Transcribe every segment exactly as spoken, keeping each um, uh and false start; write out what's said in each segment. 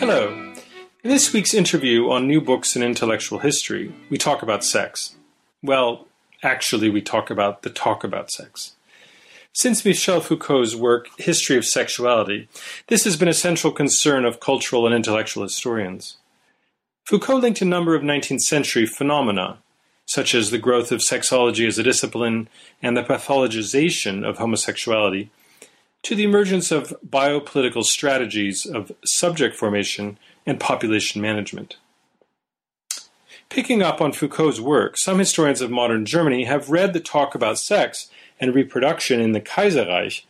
Hello. In this week's interview on New Books in Intellectual History, we talk about sex. Well, actually, we talk about the talk about sex. Since Michel Foucault's work, History of Sexuality, this has been a central concern of cultural and intellectual historians. Foucault linked a number of nineteenth century phenomena, such as the growth of sexology as a discipline and the pathologization of homosexuality, to the emergence of biopolitical strategies of subject formation and population management. Picking up on Foucault's work, some historians of modern Germany have read the talk about sex and reproduction in the Kaiserreich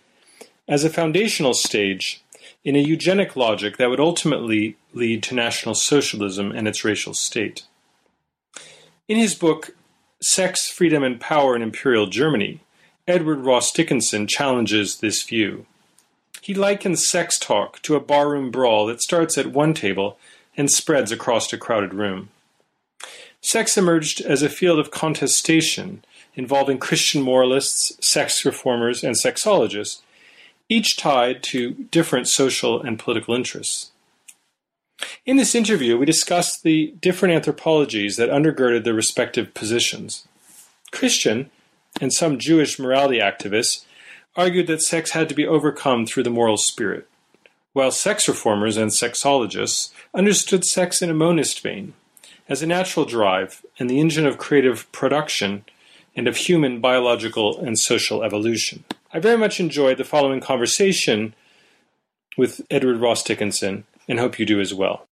as a foundational stage in a eugenic logic that would ultimately lead to National Socialism and its racial state. In his book, Sex, Freedom, and Power in Imperial Germany, Edward Ross Dickinson challenges this view. He likens sex talk to a barroom brawl that starts at one table and spreads across a crowded room. Sex emerged as a field of contestation involving Christian moralists, sex reformers, and sexologists, each tied to different social and political interests. In this interview, we discussed the different anthropologies that undergirded their respective positions. Christian and some Jewish morality activists argued that sex had to be overcome through the moral spirit, while sex reformers and sexologists understood sex in a monist vein, as a natural drive and the engine of creative production and of human, biological, and social evolution. I very much enjoyed the following conversation with Edward Ross Dickinson, and hope you do as well.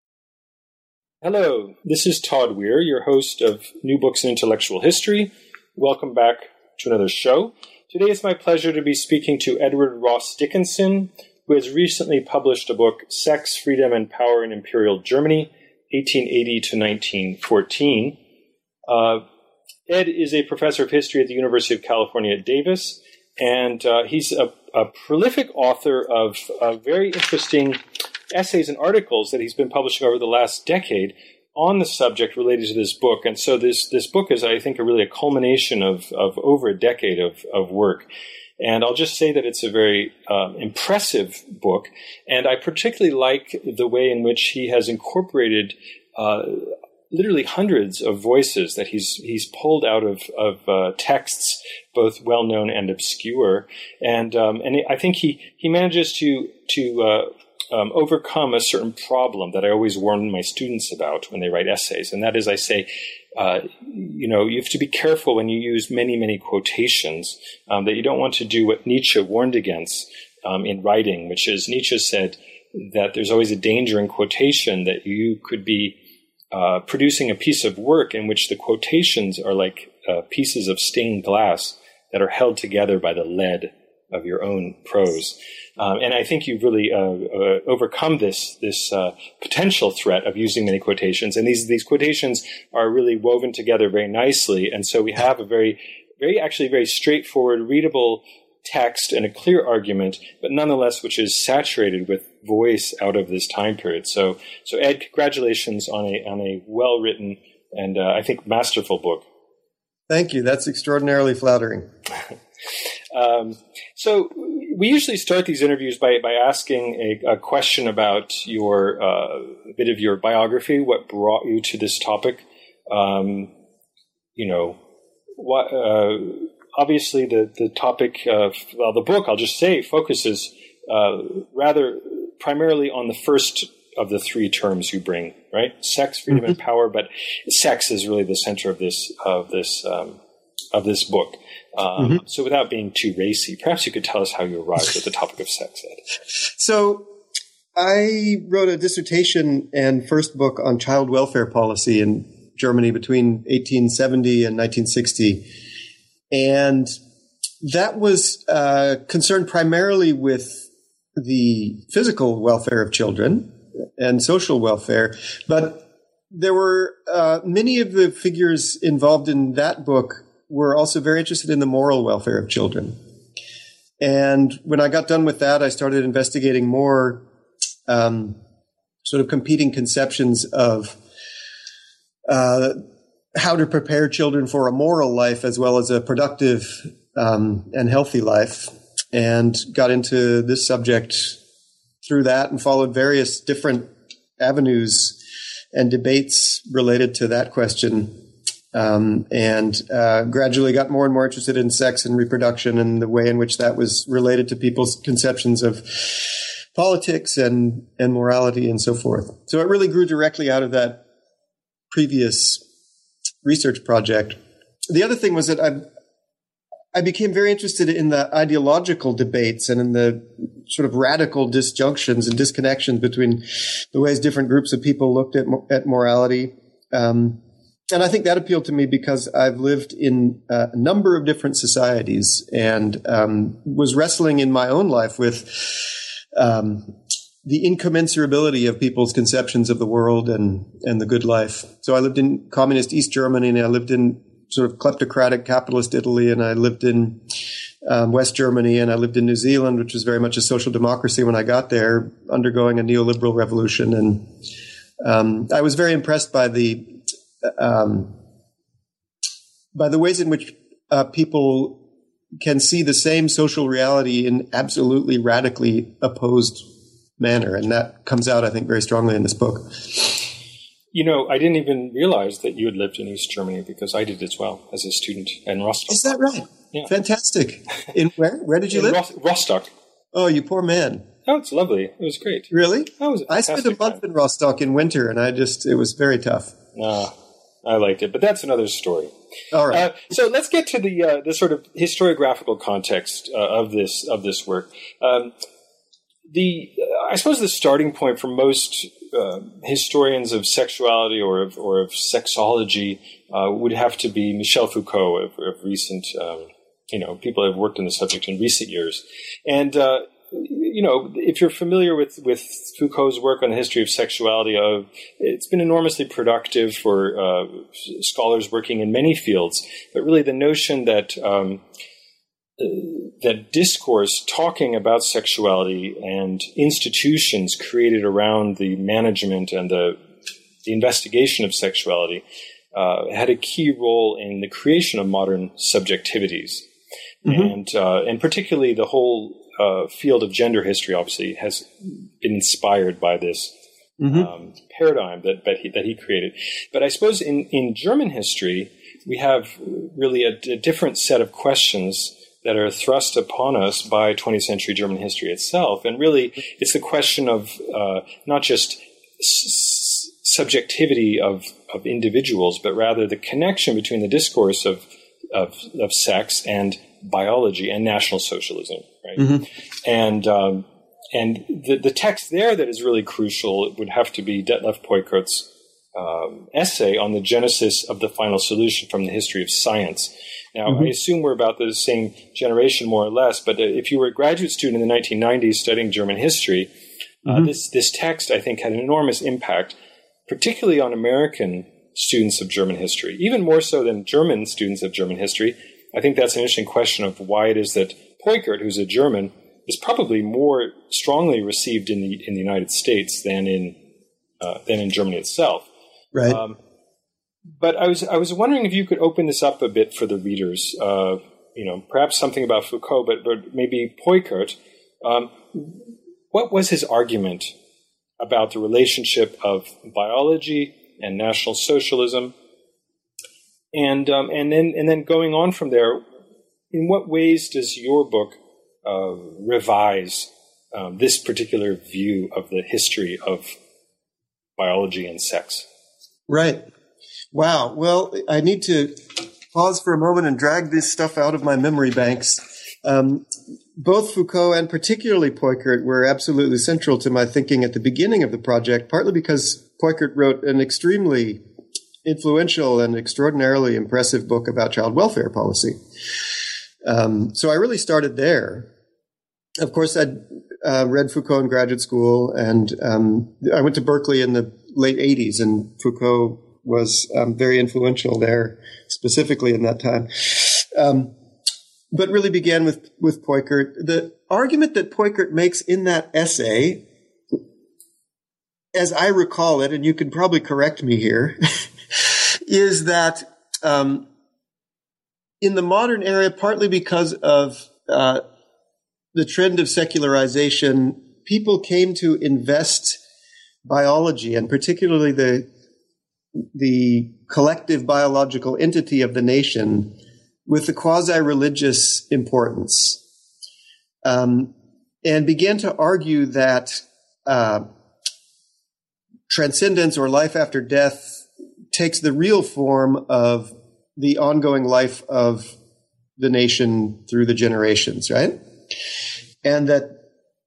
Hello, this is Todd Weir, your host of New Books in Intellectual History. Welcome back to another show. Today it's my pleasure to be speaking to Edward Ross Dickinson, who has recently published a book, Sex, Freedom, and Power in Imperial Germany, eighteen eighty to nineteen fourteen. Uh, Ed is a professor of history at the University of California at Davis, and uh, he's a, a prolific author of uh, very interesting essays and articles that he's been publishing over the last decade on the subject related to this book. And so this this book is, I think, a really a culmination of, of over a decade of, of work. And I'll just say that it's a very um, impressive book. And I particularly like the way in which he has incorporated uh, literally hundreds of voices that he's he's pulled out of, of uh, texts, both well-known and obscure. And um, and I think he, he manages to... to uh, Um, overcome a certain problem that I always warn my students about when they write essays. And that is, I say, uh, you know, you have to be careful when you use many, many quotations, um, that you don't want to do what Nietzsche warned against um, in writing, which is Nietzsche said that there's always a danger in quotation that you could be uh, producing a piece of work in which the quotations are like uh, pieces of stained glass that are held together by the lead of your own prose. Um, and I think you've really uh, uh, overcome this this uh, potential threat of using many quotations. And these these quotations are really woven together very nicely. And so we have a very, very actually very straightforward, readable text and a clear argument, but nonetheless, which is saturated with voice out of this time period. So, so Ed, congratulations on a on a well-written and uh, I think masterful book. Thank you. That's extraordinarily flattering. Um, so we usually start these interviews by, by asking a, a question about your uh, bit of your biography, what brought you to this topic. Um, you know, what, uh, obviously the, the topic of well, the book, I'll just say, focuses uh, rather primarily on the first of the three terms you bring, right? Sex, freedom, mm-hmm. and power, but sex is really the center of this of this um, of this book. Um, mm-hmm. So without being too racy, perhaps you could tell us how you arrived at the topic of sex, Ed. So I wrote a dissertation and first book on child welfare policy in Germany between eighteen seventy and nineteen sixty. And that was uh, concerned primarily with the physical welfare of children, and social welfare. But there were uh, many of the figures involved in that book were also very interested in the moral welfare of children. And when I got done with that, I started investigating more um, sort of competing conceptions of uh, how to prepare children for a moral life as well as a productive um, and healthy life, and got into this subject through that and followed various different avenues and debates related to that question. Um, and uh, gradually got more and more interested in sex and reproduction and the way in which that was related to people's conceptions of politics and, and morality and so forth. So it really grew directly out of that previous research project. The other thing was that I I became very interested in the ideological debates and in the sort of radical disjunctions and disconnections between the ways different groups of people looked at at morality. Um, and I think that appealed to me because I've lived in a number of different societies and um, was wrestling in my own life with um, the incommensurability of people's conceptions of the world and, and the good life. So I lived in communist East Germany, and I lived in sort of kleptocratic capitalist Italy, and I lived in um, West Germany, and I lived in New Zealand, which was very much a social democracy when I got there, undergoing a neoliberal revolution. And um, I was very impressed by the um, by the ways in which uh, people can see the same social reality in absolutely radically opposed manner, and that comes out, I think, very strongly in this book. You know, I didn't even realize that you had lived in East Germany because I did as well as a student in Rostock. Is that right? Yeah. Fantastic. In where? Where did you in live? Rostock. Oh, you poor man. Oh, it's lovely. It was great. Really? That was a I spent a month time. in Rostock in winter, and I just, it was very tough. Ah, I liked it, but that's another story. All right. Uh, so let's get to the uh, the sort of historiographical context uh, of this of this work. Um, the I suppose the starting point for most Uh, historians of sexuality or of, or of sexology uh, would have to be Michel Foucault of, of recent, um, you know, people who have worked on the subject in recent years. And, uh, you know, if you're familiar with, with Foucault's work on the history of sexuality, uh, it's been enormously productive for uh, scholars working in many fields. But really the notion that um, that discourse talking about sexuality and institutions created around the management and the, the investigation of sexuality uh, had a key role in the creation of modern subjectivities. Mm-hmm. And, uh, and particularly the whole uh, field of gender history obviously has been inspired by this mm-hmm. um, paradigm that, that, he, that he created. But I suppose in, in German history, we have really a, a different set of questions that are thrust upon us by twentieth century German history itself. And really, it's the question of uh, not just s- subjectivity of, of individuals, but rather the connection between the discourse of of, of sex and biology and National Socialism. Right? Mm-hmm. And um, and the, the text there that is really crucial would have to be Detlev Peukert's Um, essay on the genesis of the final solution from the history of science. Now, mm-hmm. I assume we're about the same generation, more or less, but if you were a graduate student in the nineteen nineties studying German history, mm-hmm. uh, this, this text, I think, had an enormous impact, particularly on American students of German history, even more so than German students of German history. I think that's an interesting question of why it is that Peukert, who's a German, is probably more strongly received in the in the United States than in uh, than in Germany itself. Right. Um, but I was I was wondering if you could open this up a bit for the readers. Uh, you know, perhaps something about Foucault, but but maybe Peukert. Um, what was his argument about the relationship of biology and National Socialism? And um, and then and then going on from there, in what ways does your book uh, revise um, this particular view of the history of biology and sex? Right. Wow. Well, I need to pause for a moment and drag this stuff out of my memory banks. Um, both Foucault and particularly Peukert were absolutely central to my thinking at the beginning of the project, partly because Peukert wrote an extremely influential and extraordinarily impressive book about child welfare policy. Um, so I really started there. Of course, I'd uh, read Foucault in graduate school, and um, I went to Berkeley in the late eighties, and Foucault was um, very influential there, specifically in that time. Um, but really began with, with Peukert. The argument that Peukert makes in that essay, as I recall it, and you can probably correct me here, is that um, in the modern era, partly because of uh, the trend of secularization, people came to invest biology, and particularly the the collective biological entity of the nation, with the quasi-religious importance, um, and began to argue that uh, transcendence or life after death takes the real form of the ongoing life of the nation through the generations, right? And that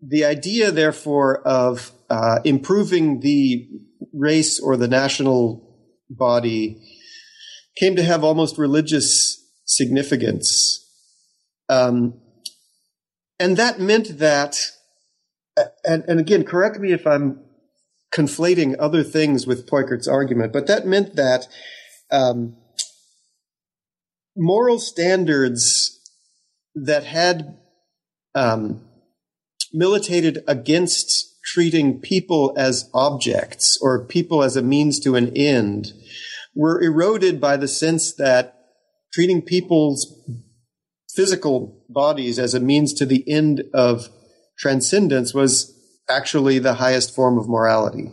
the idea, therefore, of uh, improving the race or the national body came to have almost religious significance. Um, and that meant that, and, and again, correct me if I'm conflating other things with Peukert's argument, but that meant that um, moral standards that had um, militated against treating people as objects or people as a means to an end were eroded by the sense that treating people's physical bodies as a means to the end of transcendence was actually the highest form of morality.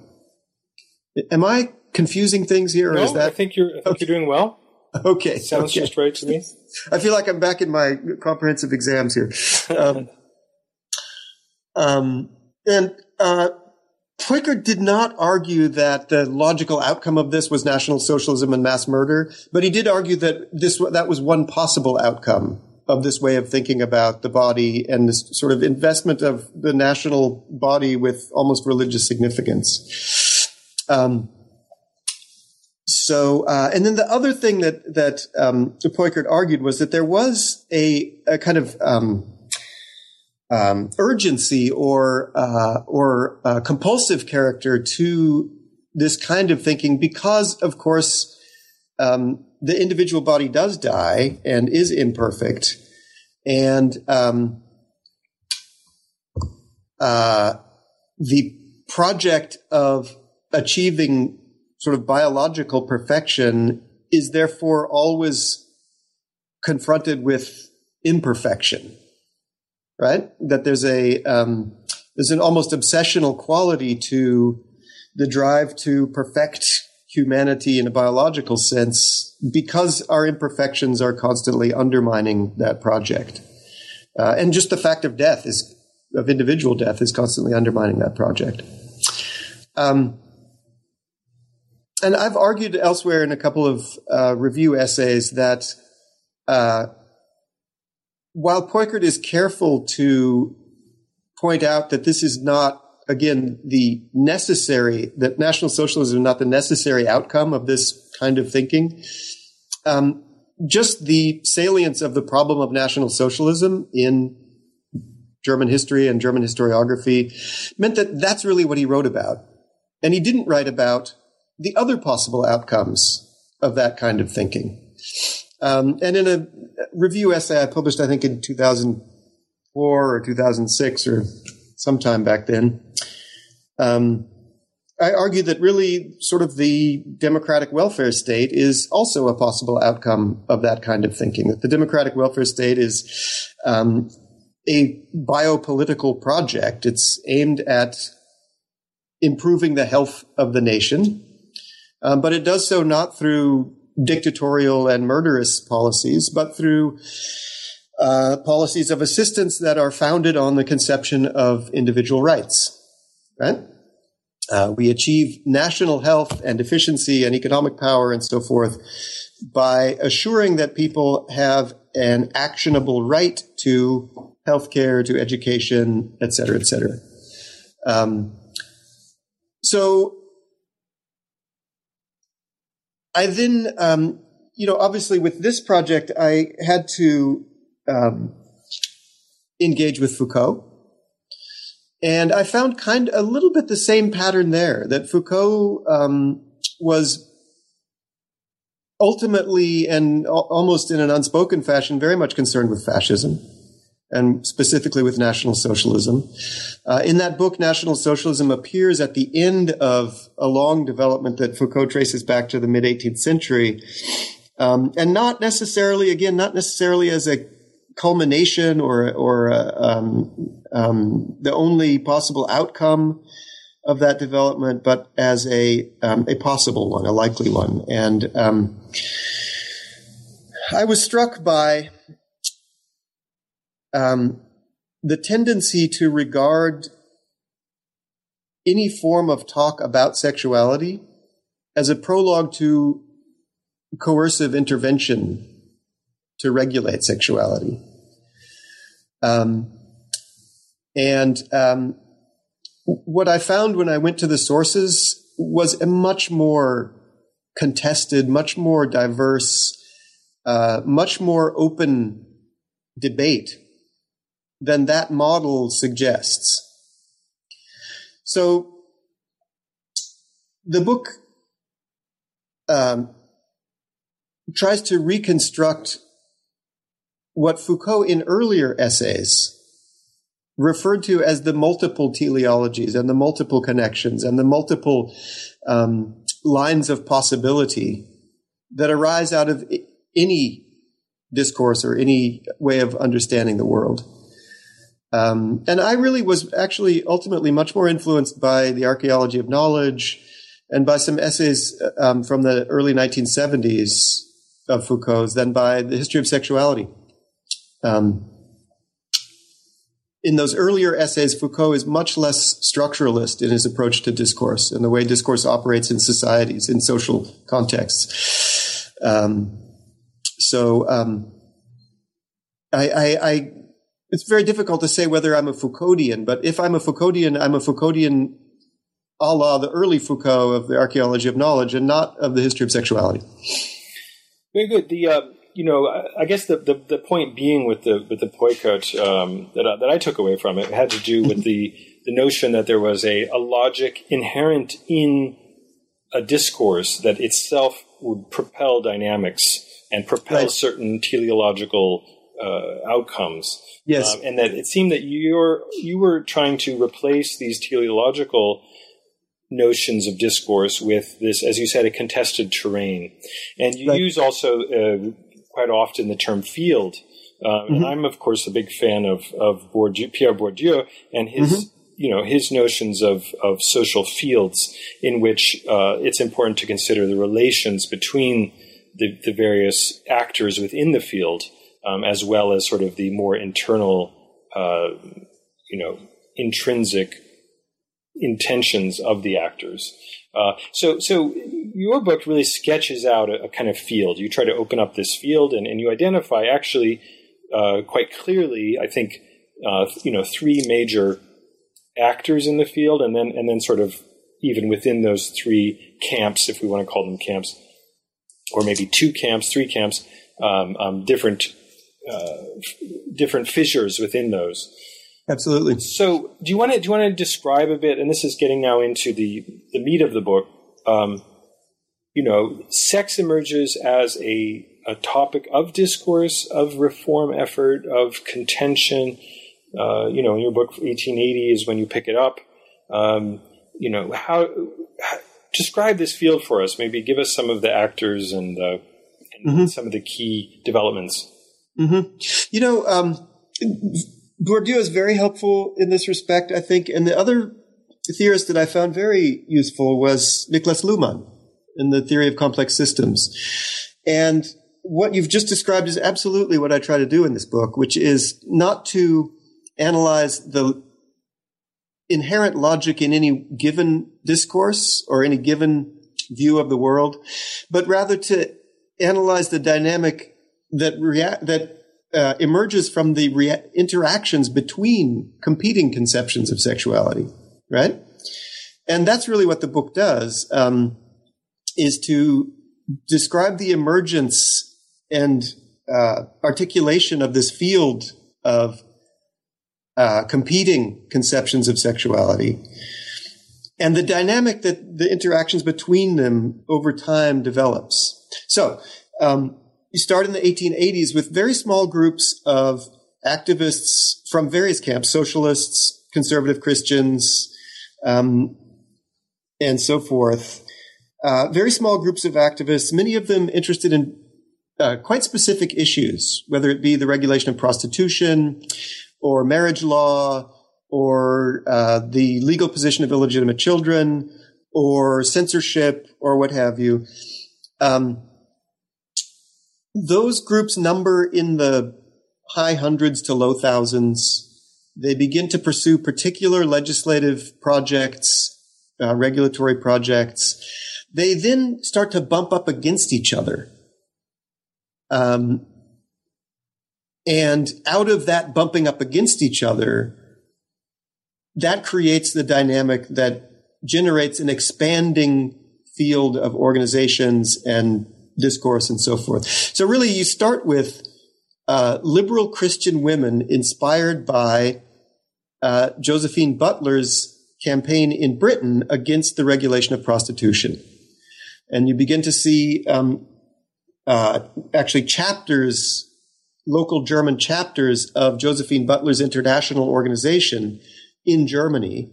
Am I confusing things here? Or no, is that... I think you're, I think okay. you're doing well. Okay. Sounds okay. just right to me. I feel like I'm back in my comprehensive exams here. Um, um, and uh, Peukert did not argue that the logical outcome of this was National Socialism and mass murder, but he did argue that this that was one possible outcome of this way of thinking about the body and this sort of investment of the national body with almost religious significance. Um, so, uh, and then the other thing that, that, um, Peukert argued was that there was a, a kind of, um, um, urgency or, uh, or, uh, compulsive character to this kind of thinking because, of course, um, the individual body does die and is imperfect, and um, uh, the project of achieving sort of biological perfection is therefore always confronted with imperfection, right? That there's a um, there's an almost obsessional quality to the drive to perfect humanity in a biological sense, because our imperfections are constantly undermining that project. Uh, and just the fact of death is, of individual death is constantly undermining that project. Um, and I've argued elsewhere in a couple of uh, review essays that uh, while Peukert is careful to point out that this is not Again, the necessary, that National Socialism is not the necessary outcome of this kind of thinking. Um, just the salience of the problem of National Socialism in German history and German historiography meant that that's really what he wrote about. And he didn't write about the other possible outcomes of that kind of thinking. Um, and in a review essay I published, I think, in two thousand four or two thousand six or sometime back then, um, I argued that really sort of the democratic welfare state is also a possible outcome of that kind of thinking, that the democratic welfare state is um, a biopolitical project. It's aimed at improving the health of the nation, um, but it does so not through dictatorial and murderous policies, but through Uh, policies of assistance that are founded on the conception of individual rights, right? Uh, we achieve national health and efficiency and economic power and so forth by assuring that people have an actionable right to healthcare, to education, et cetera, et cetera. Um, so I then, um, you know, obviously with this project, I had to Um, engage with Foucault, And I found kind a little bit the same pattern there, that Foucault um, was ultimately and almost in an unspoken fashion very much concerned with fascism, and specifically with National Socialism. Uh, in that book, National Socialism appears at the end of a long development that Foucault traces back to the mid-eighteenth century, um, and not necessarily, again, not necessarily as a culmination or or uh, um, um, the only possible outcome of that development, but as a um, a possible one, a likely one. And um, I was struck by Um, the tendency to regard any form of talk about sexuality as a prologue to coercive intervention to regulate sexuality. Um, and um, what I found when I went to the sources was a much more contested, much more diverse, uh, much more open debate than that model suggests. So the book um, tries to reconstruct what Foucault in earlier essays referred to as the multiple teleologies and the multiple connections and the multiple um, lines of possibility that arise out of any discourse or any way of understanding the world. Um, and I really was actually ultimately much more influenced by the Archaeology of Knowledge and by some essays um, from the early nineteen seventies of Foucault's than by the History of Sexuality. Um, in those earlier essays, Foucault is much less structuralist in his approach to discourse and the way discourse operates in societies, in social contexts. Um, so um, I... I, I It's very difficult to say whether I'm a Foucauldian, but if I'm a Foucauldian, I'm a Foucauldian a la the early Foucault of the Archaeology of Knowledge and not of the History of Sexuality. Very good. The, uh, you know, I guess the, the, the point being with the with the Peukert um, that, I, that I took away from it had to do with the, the notion that there was a, a logic inherent in a discourse that itself would propel dynamics and propel right. certain teleological Uh, outcomes. Yes. Um, and that it seemed that you're, you were trying to replace these teleological notions of discourse with this, as you said, a contested terrain. And you right. use also uh, quite often the term field. Um, mm-hmm. And I'm, of course, a big fan of, of Bourdieu, Pierre Bourdieu and his mm-hmm. you know, his notions of, of social fields in which uh, it's important to consider the relations between the, the various actors within the field. Um, as well as sort of the more internal, uh, you know, intrinsic intentions of the actors. Uh, so, so your book really sketches out a, a kind of field. You try to open up this field, and, and you identify actually uh, quite clearly, I think, uh, you know, three major actors in the field, and then and then sort of even within those three camps, if we want to call them camps, or maybe two camps, three camps, um, um, different. Uh, f- different fissures within those. Absolutely. So, do you want to do you want to describe a bit? And this is getting now into the the meat of the book. Um, you know, sex emerges as a a topic of discourse, of reform effort, of contention. Uh, you know, in your book, eighteen eighty is when you pick it up. Um, you know, how, how describe this field for us? Maybe give us some of the actors and, uh, and mm-hmm. some of the key developments. Mm-hmm. You know, um, Bourdieu is very helpful in this respect, I think. And the other theorist that I found very useful was Niklas Luhmann in the theory of complex systems. And what you've just described is absolutely what I try to do in this book, which is not to analyze the inherent logic in any given discourse or any given view of the world, but rather to analyze the dynamic that rea- that uh, emerges from the rea- interactions between competing conceptions of sexuality, right? And that's really what the book does, um, is to describe the emergence and uh, articulation of this field of uh, competing conceptions of sexuality. And the dynamic that the interactions between them over time develops. So um, you start in the eighteen eighties with very small groups of activists from various camps, socialists, conservative Christians, um, and so forth. Uh, very small groups of activists, many of them interested in uh, quite specific issues, whether it be the regulation of prostitution or marriage law, or uh, the legal position of illegitimate children, or censorship, or what have you. Um, those groups number in the high hundreds to low thousands. They begin to pursue particular legislative projects, uh, regulatory projects. They then start to bump up against each other. Um, and out of that bumping up against each other, that creates the dynamic that generates an expanding field of organizations and discourse and so forth. So really you start with uh, liberal Christian women inspired by uh, Josephine Butler's campaign in Britain against the regulation of prostitution. And you begin to see um, uh, actually chapters, local German chapters of Josephine Butler's international organization in Germany.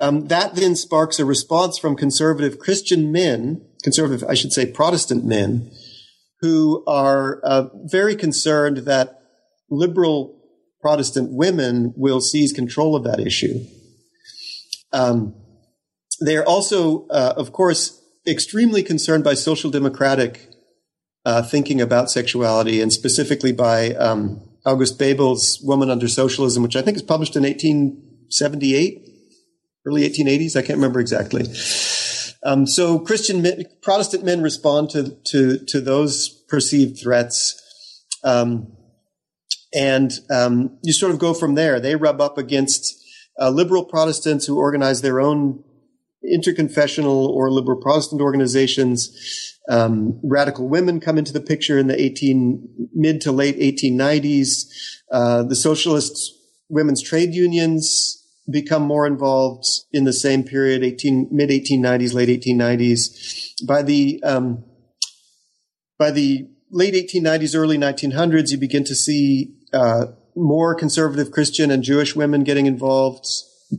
Um, that then sparks a response from conservative Christian men, conservative, I should say, Protestant men, who are uh, very concerned that liberal Protestant women will seize control of that issue. Um, they are also, uh, of course, extremely concerned by social democratic uh, thinking about sexuality, and specifically by um, August Bebel's Woman Under Socialism, which I think is published in eighteen seventy-eight, early eighteen eighties. I can't remember exactly. Um, so Christian men, Protestant men respond to, to, to those perceived threats. Um, and um, you sort of go from there. They rub up against uh, liberal Protestants who organize their own interconfessional or liberal Protestant organizations. Um, radical women come into the picture in the eighteen mid to late eighteen nineties. Uh, the socialists, women's trade unions become more involved in the same period, eighteen mid eighteen nineties, late eighteen nineties. By the um, by the late eighteen nineties, early nineteen hundreds, you begin to see uh, more conservative Christian and Jewish women getting involved,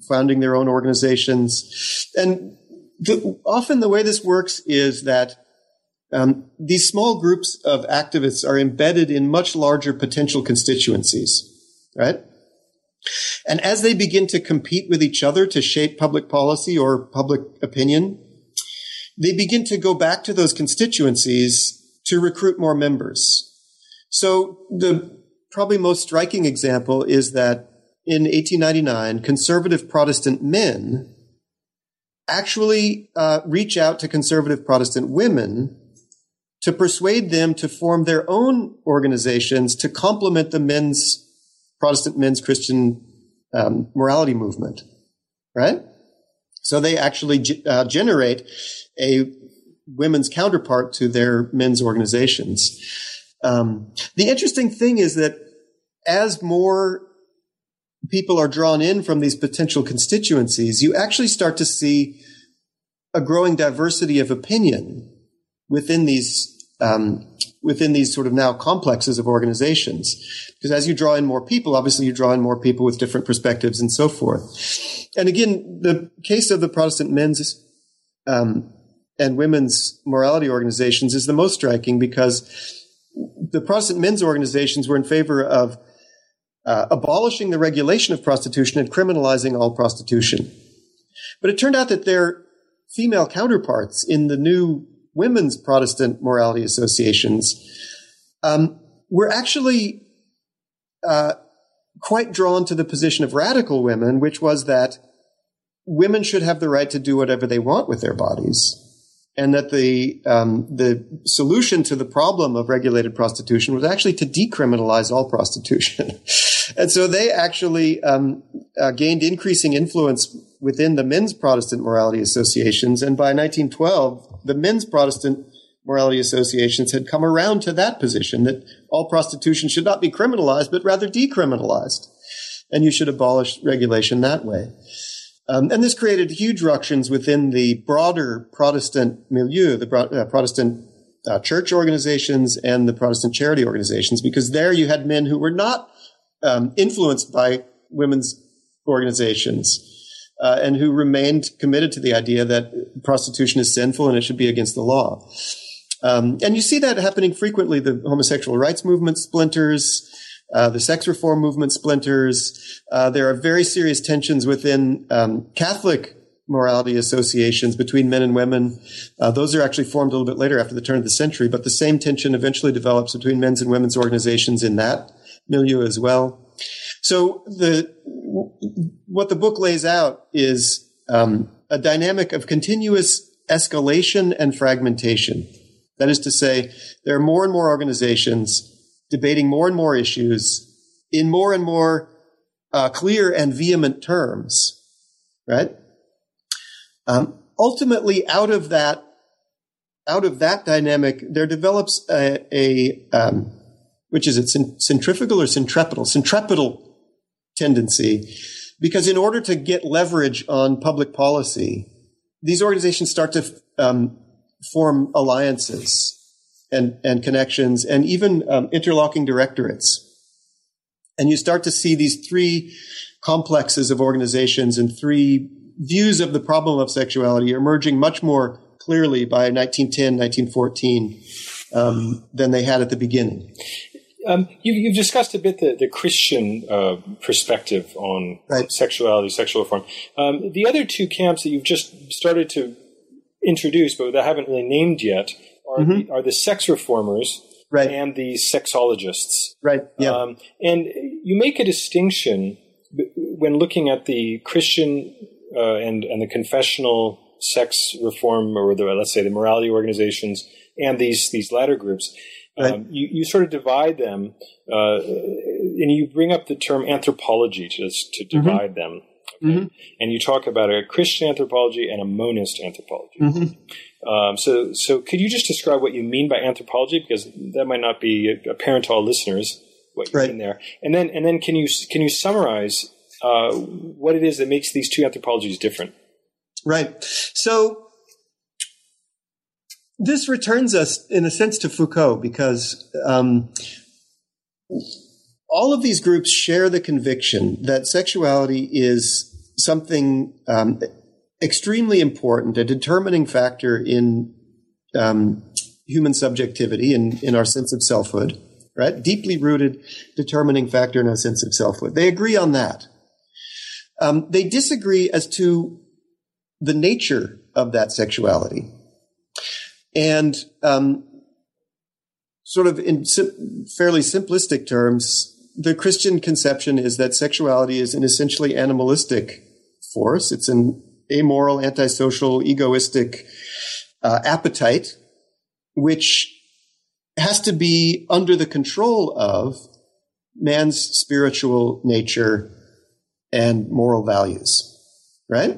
founding their own organizations. And the, often the way this works is that um, these small groups of activists are embedded in much larger potential constituencies, right? And as they begin to compete with each other to shape public policy or public opinion, they begin to go back to those constituencies to recruit more members. So the probably most striking example is that in eighteen ninety-nine, conservative Protestant men actually uh, reach out to conservative Protestant women to persuade them to form their own organizations to complement the men's Protestant men's Christian um, morality movement, right? So they actually ge- uh, generate a women's counterpart to their men's organizations. Um, the interesting thing is that as more people are drawn in from these potential constituencies, you actually start to see a growing diversity of opinion within these Um, within these sort of now complexes of organizations. Because as you draw in more people, obviously you draw in more people with different perspectives and so forth. And again, the case of the Protestant men's um, and women's morality organizations is the most striking, because the Protestant men's organizations were in favor of uh, abolishing the regulation of prostitution and criminalizing all prostitution. But it turned out that their female counterparts in the new women's Protestant morality associations um, were actually uh, quite drawn to the position of radical women, which was that women should have the right to do whatever they want with their bodies, and that the um, the solution to the problem of regulated prostitution was actually to decriminalize all prostitution. And so they actually um, uh, gained increasing influence within the men's Protestant morality associations. And by nineteen twelve, the men's Protestant morality associations had come around to that position, that all prostitution should not be criminalized, but rather decriminalized. and you should abolish regulation that way. Um, and this created huge ructions within the broader Protestant milieu, the bro- uh, Protestant uh, church organizations and the Protestant charity organizations, because there you had men who were not um, influenced by women's organizations uh, and who remained committed to the idea that prostitution is sinful and it should be against the law. Um, and you see that happening frequently. The homosexual rights movement splinters. Uh, the sex reform movement splinters. Uh, there are very serious tensions within um, Catholic morality associations between men and women. Uh, those are actually formed a little bit later after the turn of the century, but the same tension eventually develops between men's and women's organizations in that milieu as well. So the what the book lays out is um, a dynamic of continuous escalation and fragmentation. That is to say, there are more and more organizations debating more and more issues in more and more uh, clear and vehement terms, right? Um, ultimately, out of that, out of that dynamic, there develops a, a um, which is it, centrifugal or centripetal, centripetal tendency, because in order to get leverage on public policy, these organizations start to f- um, form alliances. And, and connections, and even um, interlocking directorates. And you start to see these three complexes of organizations and three views of the problem of sexuality emerging much more clearly by nineteen ten, nineteen fourteen um, than they had at the beginning. Um, you, you've discussed a bit the, the Christian uh, perspective on right. sexuality, sexual reform. Um, the other two camps that you've just started to introduce, but that I haven't really named yet, Are, mm-hmm. the, are the sex reformers right. and the sexologists. Right. Yeah. Um, and you make a distinction when looking at the Christian uh, and, and the confessional sex reform, or the, let's say the morality organizations and these, these latter groups. Um, right. you, you sort of divide them uh, and you bring up the term anthropology to, to divide mm-hmm. them. Okay? Mm-hmm. And you talk about a Christian anthropology and a monist anthropology. Mm-hmm. Um, so, so could you just describe what you mean by anthropology, because that might not be apparent to all listeners what you right. mean there. And then, and then, can you can you summarize uh, what it is that makes these two anthropologies different? Right. So, this returns us, in a sense, to Foucault, because um, all of these groups share the conviction that sexuality is something. Um, extremely important, a determining factor in um, human subjectivity and in, in our sense of selfhood, right? Deeply rooted determining factor in our sense of selfhood. They agree on that. Um, they disagree as to the nature of that sexuality. And um, sort of in sim- fairly simplistic terms, the Christian conception is that sexuality is an essentially animalistic force. It's an amoral, antisocial, egoistic uh, appetite, which has to be under the control of man's spiritual nature and moral values, right?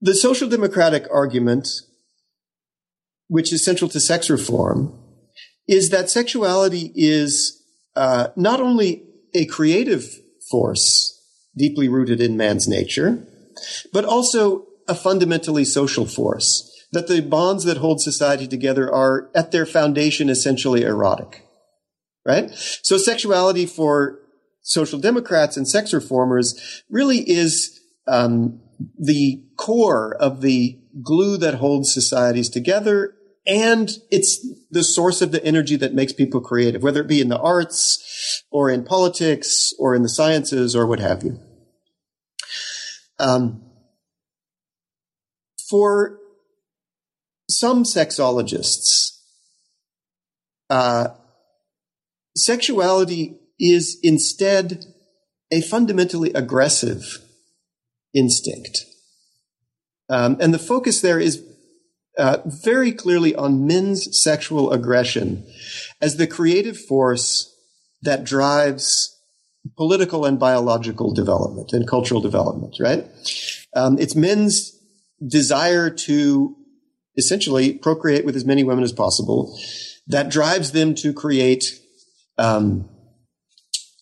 The social democratic argument, which is central to sex reform, is that sexuality is uh, not only a creative force, deeply rooted in man's nature, but also a fundamentally social force, that the bonds that hold society together are at their foundation essentially erotic, right? So sexuality for social democrats and sex reformers really is um, the core of the glue that holds societies together, and it's the source of the energy that makes people creative, whether it be in the arts or in politics or in the sciences or what have you. Um, for some sexologists, uh, sexuality is instead a fundamentally aggressive instinct. Um, and the focus there is uh, very clearly on men's sexual aggression as the creative force that drives political and biological development and cultural development, right? Um, it's men's desire to essentially procreate with as many women as possible that drives them to create um,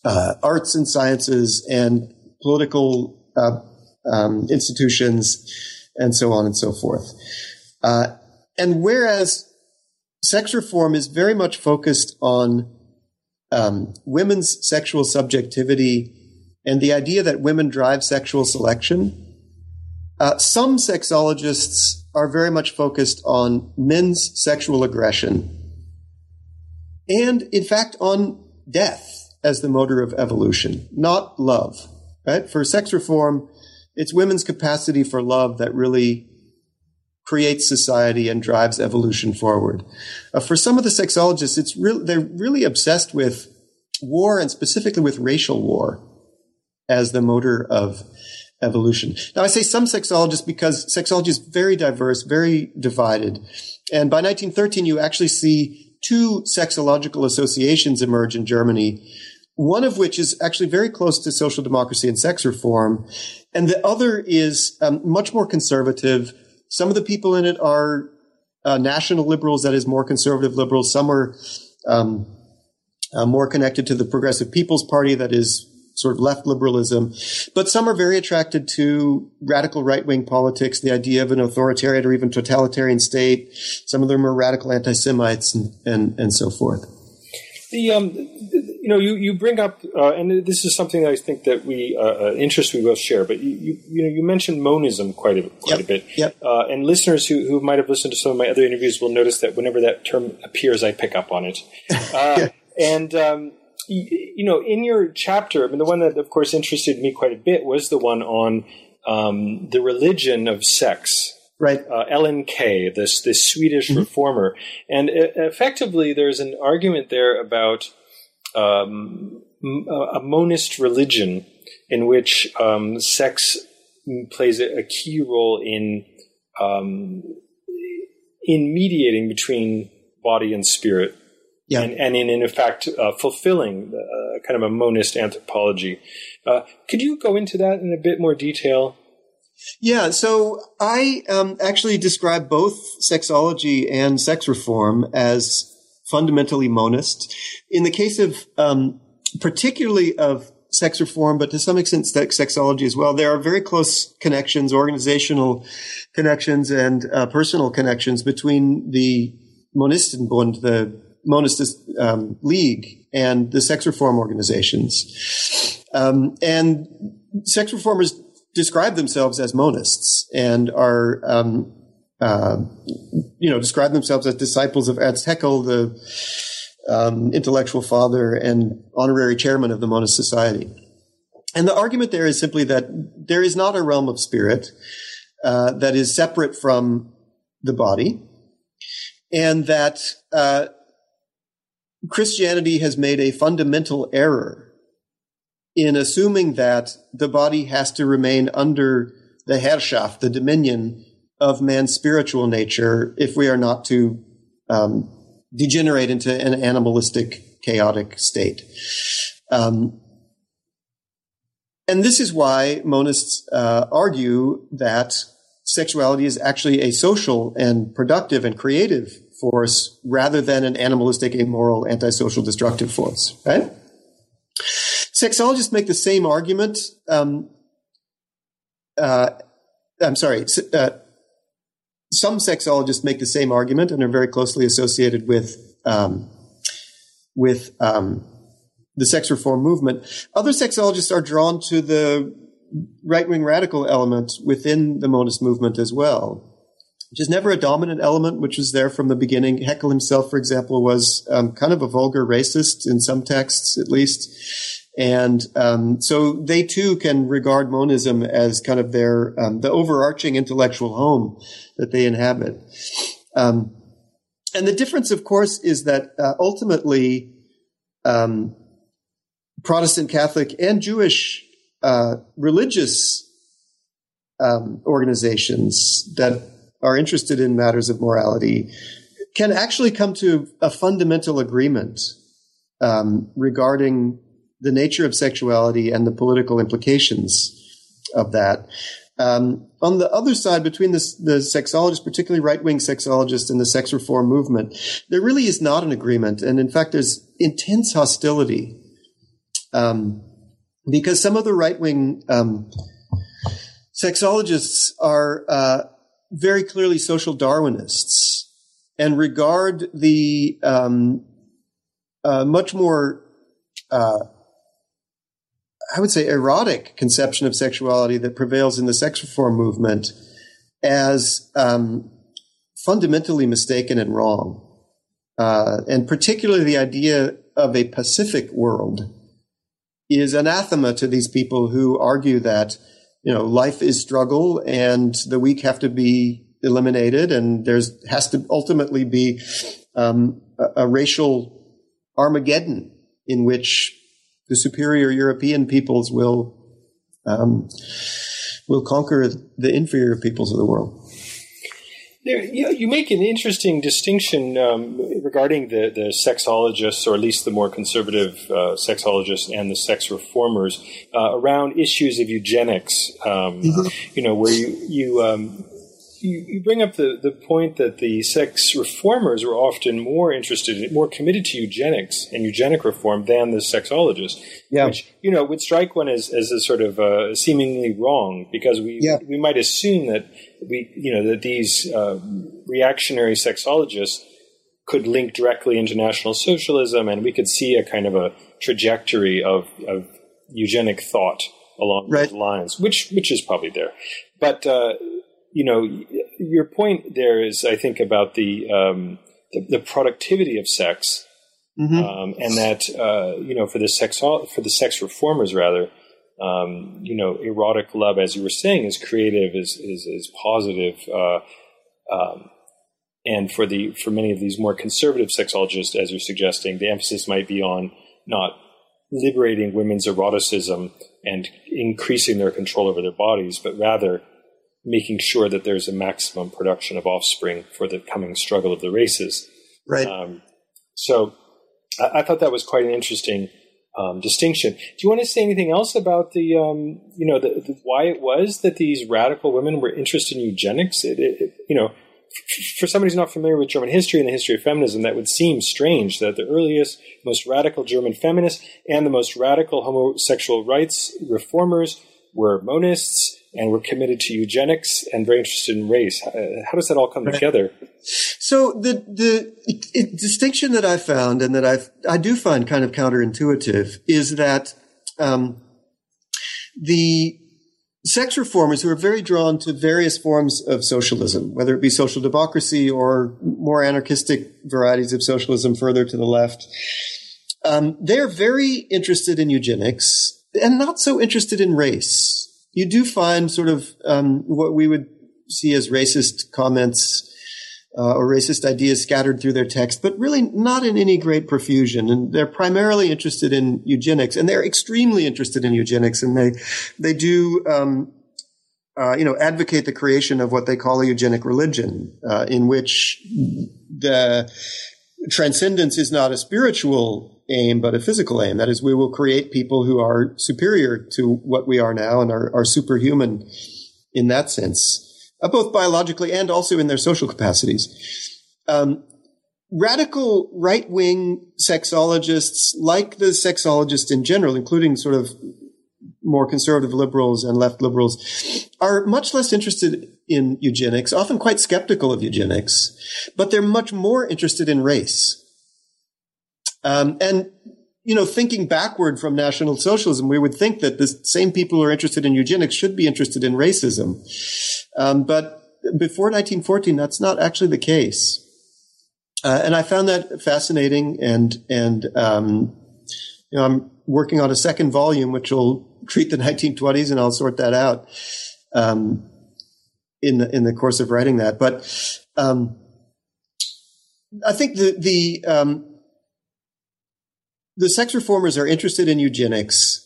uh, arts and sciences and political uh, um, institutions, and so on and so forth. Uh, and whereas sex reform is very much focused on um, women's sexual subjectivity and the idea that women drive sexual selection, Uh, some sexologists are very much focused on men's sexual aggression and, in fact, on death as the motor of evolution, not love, right? For sex reform, it's women's capacity for love that really creates society and drives evolution forward. Uh, for some of the sexologists, it's re- they're really obsessed with war and specifically with racial war as the motor of evolution. Now, I say some sexologists because sexology is very diverse, very divided. And by nineteen thirteen, you actually see two sexological associations emerge in Germany, one of which is actually very close to social democracy and sex reform. And the other is um, much more conservative. Some of the people in it are uh, national liberals, that is, more conservative liberals. Some are um, uh, more connected to the Progressive People's Party, that is, sort of left liberalism, but some are very attracted to radical right-wing politics, the idea of an authoritarian or even totalitarian state. Some of them are radical anti-Semites and, and, and so forth. The um, you know, you, you bring up, uh, and this is something that I think that we, uh, interest we both share, but you, you, you know, you mentioned monism quite a, quite yep. a bit. Yep. Uh, and listeners who, who might have listened to some of my other interviews will notice that whenever that term appears, I pick up on it. Uh, yeah. And, um, you know, in your chapter, I mean, the one that, of course, interested me quite a bit was the one on um, the religion of sex. Right. Uh, Ellen Key, this, this Swedish mm-hmm. reformer. And it, effectively, there's an argument there about um, a monist religion in which um, sex plays a key role in um, in mediating between body and spirit. Yeah. And, and in, in effect, uh, fulfilling the, uh, kind of a monist anthropology. Uh, could you go into that in a bit more detail? Yeah. So I um, actually describe both sexology and sex reform as fundamentally monist. In the case of um, particularly of sex reform, but to some extent sexology as well, there are very close connections, organizational connections and uh, personal connections between the Monistenbund, the Monist um, League, and the sex reform organizations. Um, and sex reformers describe themselves as monists and are, um, uh, you know, describe themselves as disciples of Erz Haeckel, the um, intellectual father and honorary chairman of the Monist Society. And the argument there is simply that there is not a realm of spirit uh, that is separate from the body, and that uh, Christianity has made a fundamental error in assuming that the body has to remain under the Herrschaft, the dominion of man's spiritual nature, if we are not to um, degenerate into an animalistic, chaotic state. Um, and this is why monists uh, argue that sexuality is actually a social and productive and creative force rather than an animalistic, amoral, antisocial, destructive force, right? Sexologists make the same argument. Um, uh, I'm sorry. Uh, some sexologists make the same argument and are very closely associated with um, with um, the sex reform movement. Other sexologists are drawn to the right-wing radical element within the monist movement as well, which is never a dominant element, which was there from the beginning. Haeckel himself, for example, was um, kind of a vulgar racist in some texts, at least. And um, so they, too, can regard monism as kind of their um, the overarching intellectual home that they inhabit. Um, and the difference, of course, is that uh, ultimately um, Protestant, Catholic, and Jewish uh, religious um, organizations that are interested in matters of morality can actually come to a fundamental agreement um, regarding the nature of sexuality and the political implications of that. Um, on the other side, between the, the sexologists, particularly right-wing sexologists, and the sex reform movement, there really is not an agreement. And in fact, there's intense hostility um, because some of the right-wing um, sexologists are uh, very clearly social Darwinists and regard the um, uh, much more, uh, I would say, erotic conception of sexuality that prevails in the sex reform movement as um, fundamentally mistaken and wrong. Uh, and particularly the idea of a pacific world is anathema to these people who argue that, you know, life is struggle and the weak have to be eliminated and there's has to ultimately be um, a, a racial Armageddon in which the superior European peoples will um, will conquer the inferior peoples of the world. There, you, you make an interesting distinction um, regarding the, the sexologists, or at least the more conservative uh, sexologists and the sex reformers, uh, around issues of eugenics, um, mm-hmm. you know, where you you, um, you, you bring up the, the point that the sex reformers were often more interested, more committed to eugenics and eugenic reform than the sexologists, yeah. which, you know, would strike one as, as a sort of uh, seemingly wrong, because we yeah. we might assume that We, you know, that these uh, reactionary sexologists could link directly into National Socialism, and we could see a kind of a trajectory of, of eugenic thought along right. those lines, which which is probably there. But uh, you know, your point there is, I think, about the um, the, the productivity of sex, mm-hmm. um, and that uh, you know, for the sexo- for the sex reformers rather. Um, you know, erotic love, as you were saying, is creative, is is, is positive, uh, um, and for the for many of these more conservative sexologists, as you're suggesting, the emphasis might be on not liberating women's eroticism and increasing their control over their bodies, but rather making sure that there's a maximum production of offspring for the coming struggle of the races. Right. Um, so, I, I thought that was quite an interesting. Um, distinction. Do you want to say anything else about the, um, you know, the, the, why it was that these radical women were interested in eugenics? It, it, it, you know, f- for somebody who's not familiar with German history and the history of feminism, that would seem strange that the earliest, most radical German feminists and the most radical homosexual rights reformers were monists and were committed to eugenics and very interested in race. How, how does that all come right. together? So the the it, it, distinction that I found and that I I do find kind of counterintuitive is that um, the sex reformers who are very drawn to various forms of socialism, whether it be social democracy or more anarchistic varieties of socialism further to the left, um, they're very interested in eugenics and not so interested in race. You do find sort of um, what we would see as racist comments uh, or racist ideas scattered through their text, but really not in any great profusion. And they're primarily interested in eugenics, and they're extremely interested in eugenics. And they they do um, uh, you know, advocate the creation of what they call a eugenic religion, uh, in which the transcendence is not a spiritual aim, but a physical aim. That is, we will create people who are superior to what we are now and are, are superhuman in that sense, uh, both biologically and also in their social capacities. Um, radical right-wing sexologists, like the sexologists in general, including sort of more conservative liberals and left liberals, are much less interested in eugenics, often quite skeptical of eugenics, but they're much more interested in race. Um, and, you know, thinking backward from National Socialism, we would think that the same people who are interested in eugenics should be interested in racism. Um, but before nineteen fourteen, that's not actually the case. Uh, and I found that fascinating. And, and um, you know, I'm working on a second volume, which will treat the nineteen twenties, and I'll sort that out um, in the, in the course of writing that. But um, I think the, the – um, The sex reformers are interested in eugenics,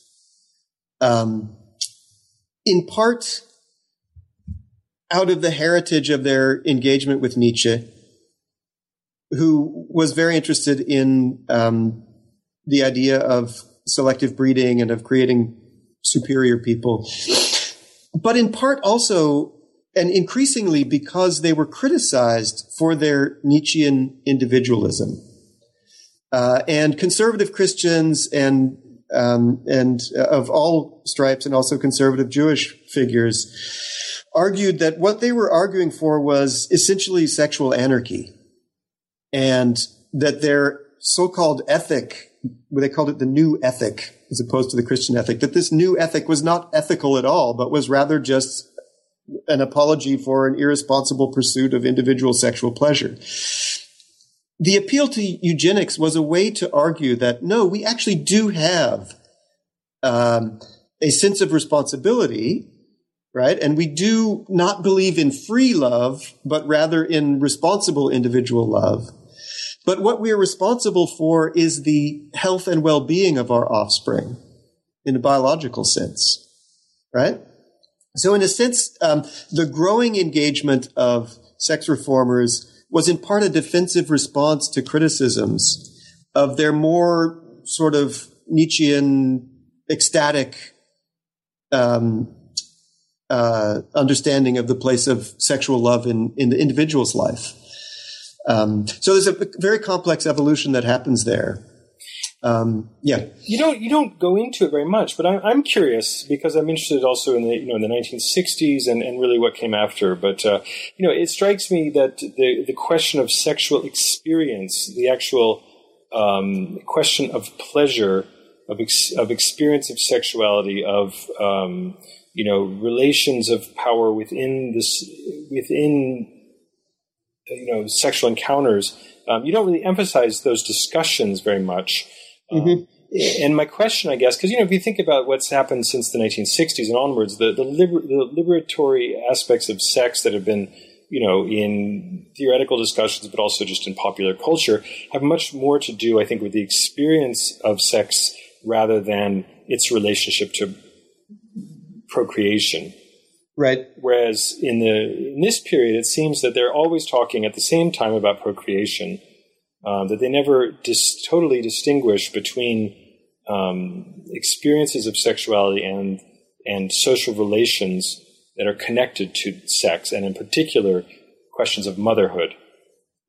um, in part out of the heritage of their engagement with Nietzsche, who was very interested in um, the idea of selective breeding and of creating superior people, but in part also, and increasingly, because they were criticized for their Nietzschean individualism. Uh, and conservative Christians and um, and uh, of all stripes, and also conservative Jewish figures, argued that what they were arguing for was essentially sexual anarchy, and that their so-called ethic, well, they called it the new ethic as opposed to the Christian ethic, that this new ethic was not ethical at all, but was rather just an apology for an irresponsible pursuit of individual sexual pleasure. The appeal to eugenics was a way to argue that, no, we actually do have um, a sense of responsibility, right? And we do not believe in free love, but rather in responsible individual love. But what we are responsible for is the health and well-being of our offspring in a biological sense, right? So in a sense, um, the growing engagement of sex reformers was in part a defensive response to criticisms of their more sort of Nietzschean, ecstatic um, uh, understanding of the place of sexual love in, in the individual's life. Um, so there's a very complex evolution that happens there. Um, yeah, you don't you don't go into it very much, but I'm, I'm curious because I'm interested also in the you know in the nineteen sixties and, and really what came after. But uh, you know, it strikes me that the the question of sexual experience, the actual um, question of pleasure, of ex- of experience of sexuality, of um, you know relations of power within this within. you know, sexual encounters, um, you don't really emphasize those discussions very much. Um, mm-hmm. And my question, I guess, because, you know, if you think about what's happened since the nineteen sixties and onwards, the, the, liber- the liberatory aspects of sex that have been, you know, in theoretical discussions, but also just in popular culture, have much more to do, I think, with the experience of sex rather than its relationship to procreation. Right. Whereas in the in this period, it seems that they're always talking at the same time about procreation, um, that they never dis- totally distinguish between um, experiences of sexuality and and social relations that are connected to sex, and in particular, questions of motherhood,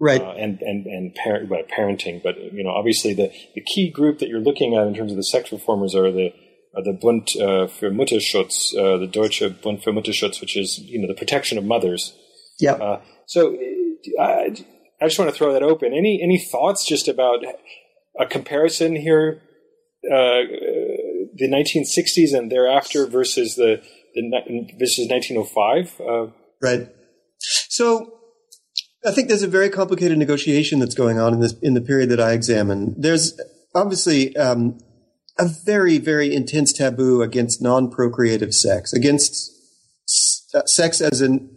right, uh, and and and parent well, parenting. But you know, obviously, the, the key group that you're looking at in terms of the sex reformers are the Uh, the Bund uh, für Mutterschutz, uh, the Deutsche Bund für Mutterschutz, which is, you know, the protection of mothers. Yeah. Uh, so I, I just want to throw that open. Any any thoughts just about a comparison here, uh, the nineteen sixties and thereafter versus the, the versus nineteen oh five? Uh, right. So I think there's a very complicated negotiation that's going on in this in the period that I examine. There's obviously. Um, A very, very intense taboo against non-procreative sex, against sex as an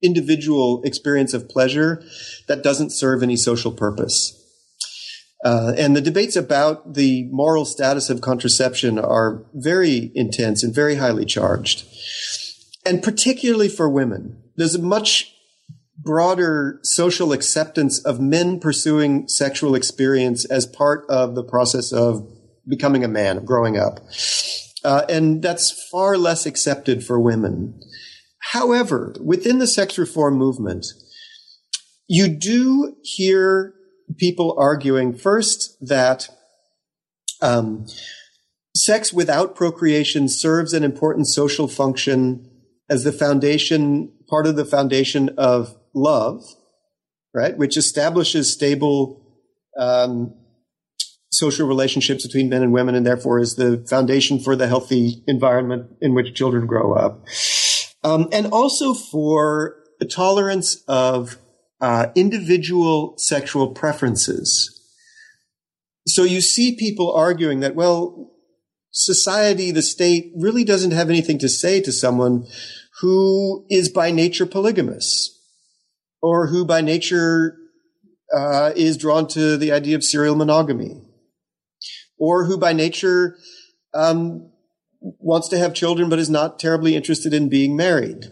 individual experience of pleasure that doesn't serve any social purpose. Uh, and the debates about the moral status of contraception are very intense and very highly charged, and particularly for women. There's a much broader social acceptance of men pursuing sexual experience as part of the process of becoming a man, growing up. Uh, and that's far less accepted for women. However, within the sex reform movement, you do hear people arguing first that um, sex without procreation serves an important social function as the foundation, part of the foundation of love, right? Which establishes stable um social relationships between men and women, and therefore is the foundation for the healthy environment in which children grow up. Um, and also for the tolerance of uh, individual sexual preferences. So you see people arguing that, well, society, the state, really doesn't have anything to say to someone who is by nature polygamous, or who by nature uh, is drawn to the idea of serial monogamy, or who by nature um, wants to have children but is not terribly interested in being married.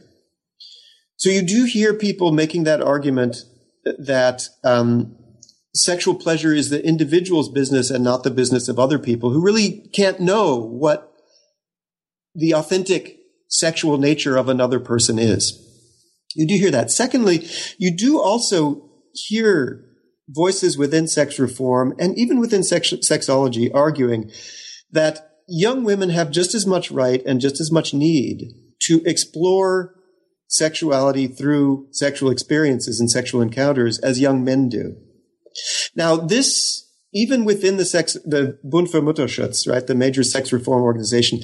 So you do hear people making that argument that um, sexual pleasure is the individual's business and not the business of other people, who really can't know what the authentic sexual nature of another person is. You do hear that. Secondly, you do also hear voices within sex reform and even within sex- sexology arguing that young women have just as much right and just as much need to explore sexuality through sexual experiences and sexual encounters as young men do. Now, this, even within the sex, the Bund für Mutterschutz, right, the major sex reform organization,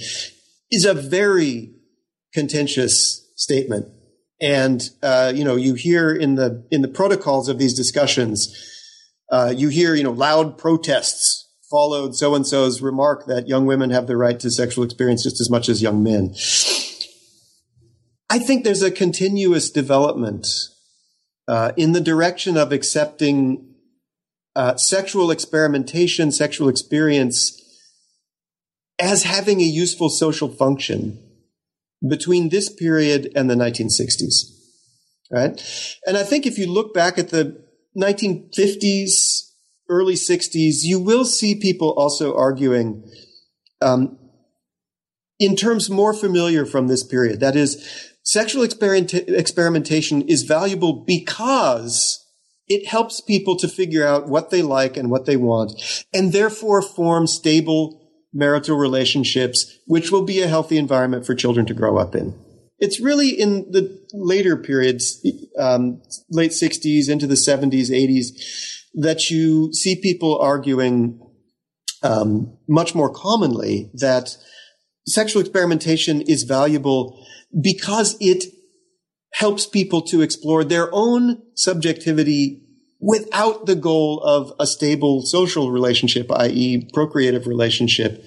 is a very contentious statement. And, uh, you know, you hear in the, in the protocols of these discussions, uh, you hear, you know, loud protests followed so-and-so's remark that young women have the right to sexual experience just as much as young men. I think there's a continuous development uh, in the direction of accepting uh, sexual experimentation, sexual experience as having a useful social function between this period and the nineteen sixties, right? And I think if you look back at the nineteen fifties, early sixties, you will see people also arguing um, in terms more familiar from this period. That is, sexual experimenta- experimentation is valuable because it helps people to figure out what they like and what they want, and therefore form stable marital relationships, which will be a healthy environment for children to grow up in. It's really in the later periods, um, late sixties into the seventies, eighties, that you see people arguing um, much more commonly that sexual experimentation is valuable because it helps people to explore their own subjectivity without the goal of a stable social relationship, that is procreative relationship,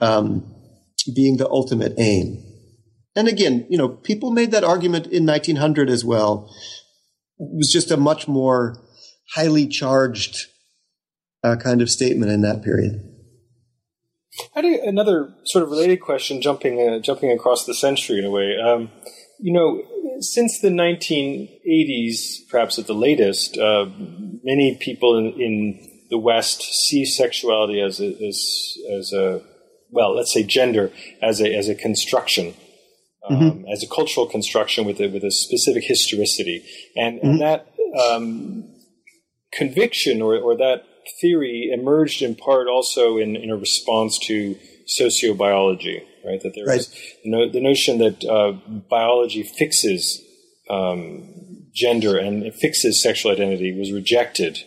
um, being the ultimate aim. And again, you know, people made that argument in nineteen hundred as well. It was just a much more highly charged uh, kind of statement in that period. How do you, another sort of related question, jumping uh, jumping across the century in a way. Um, you know, since the nineteen eighties, perhaps at the latest, uh, many people in, in the West see sexuality as a, as as a well, let's say gender as a as a construction. Um, mm-hmm. As a cultural construction with a, with a specific historicity, and, mm-hmm. and that um, conviction or, or that theory emerged in part also in, in a response to sociobiology, right? That there right. was no, the notion that uh, biology fixes um, gender and it fixes sexual identity was rejected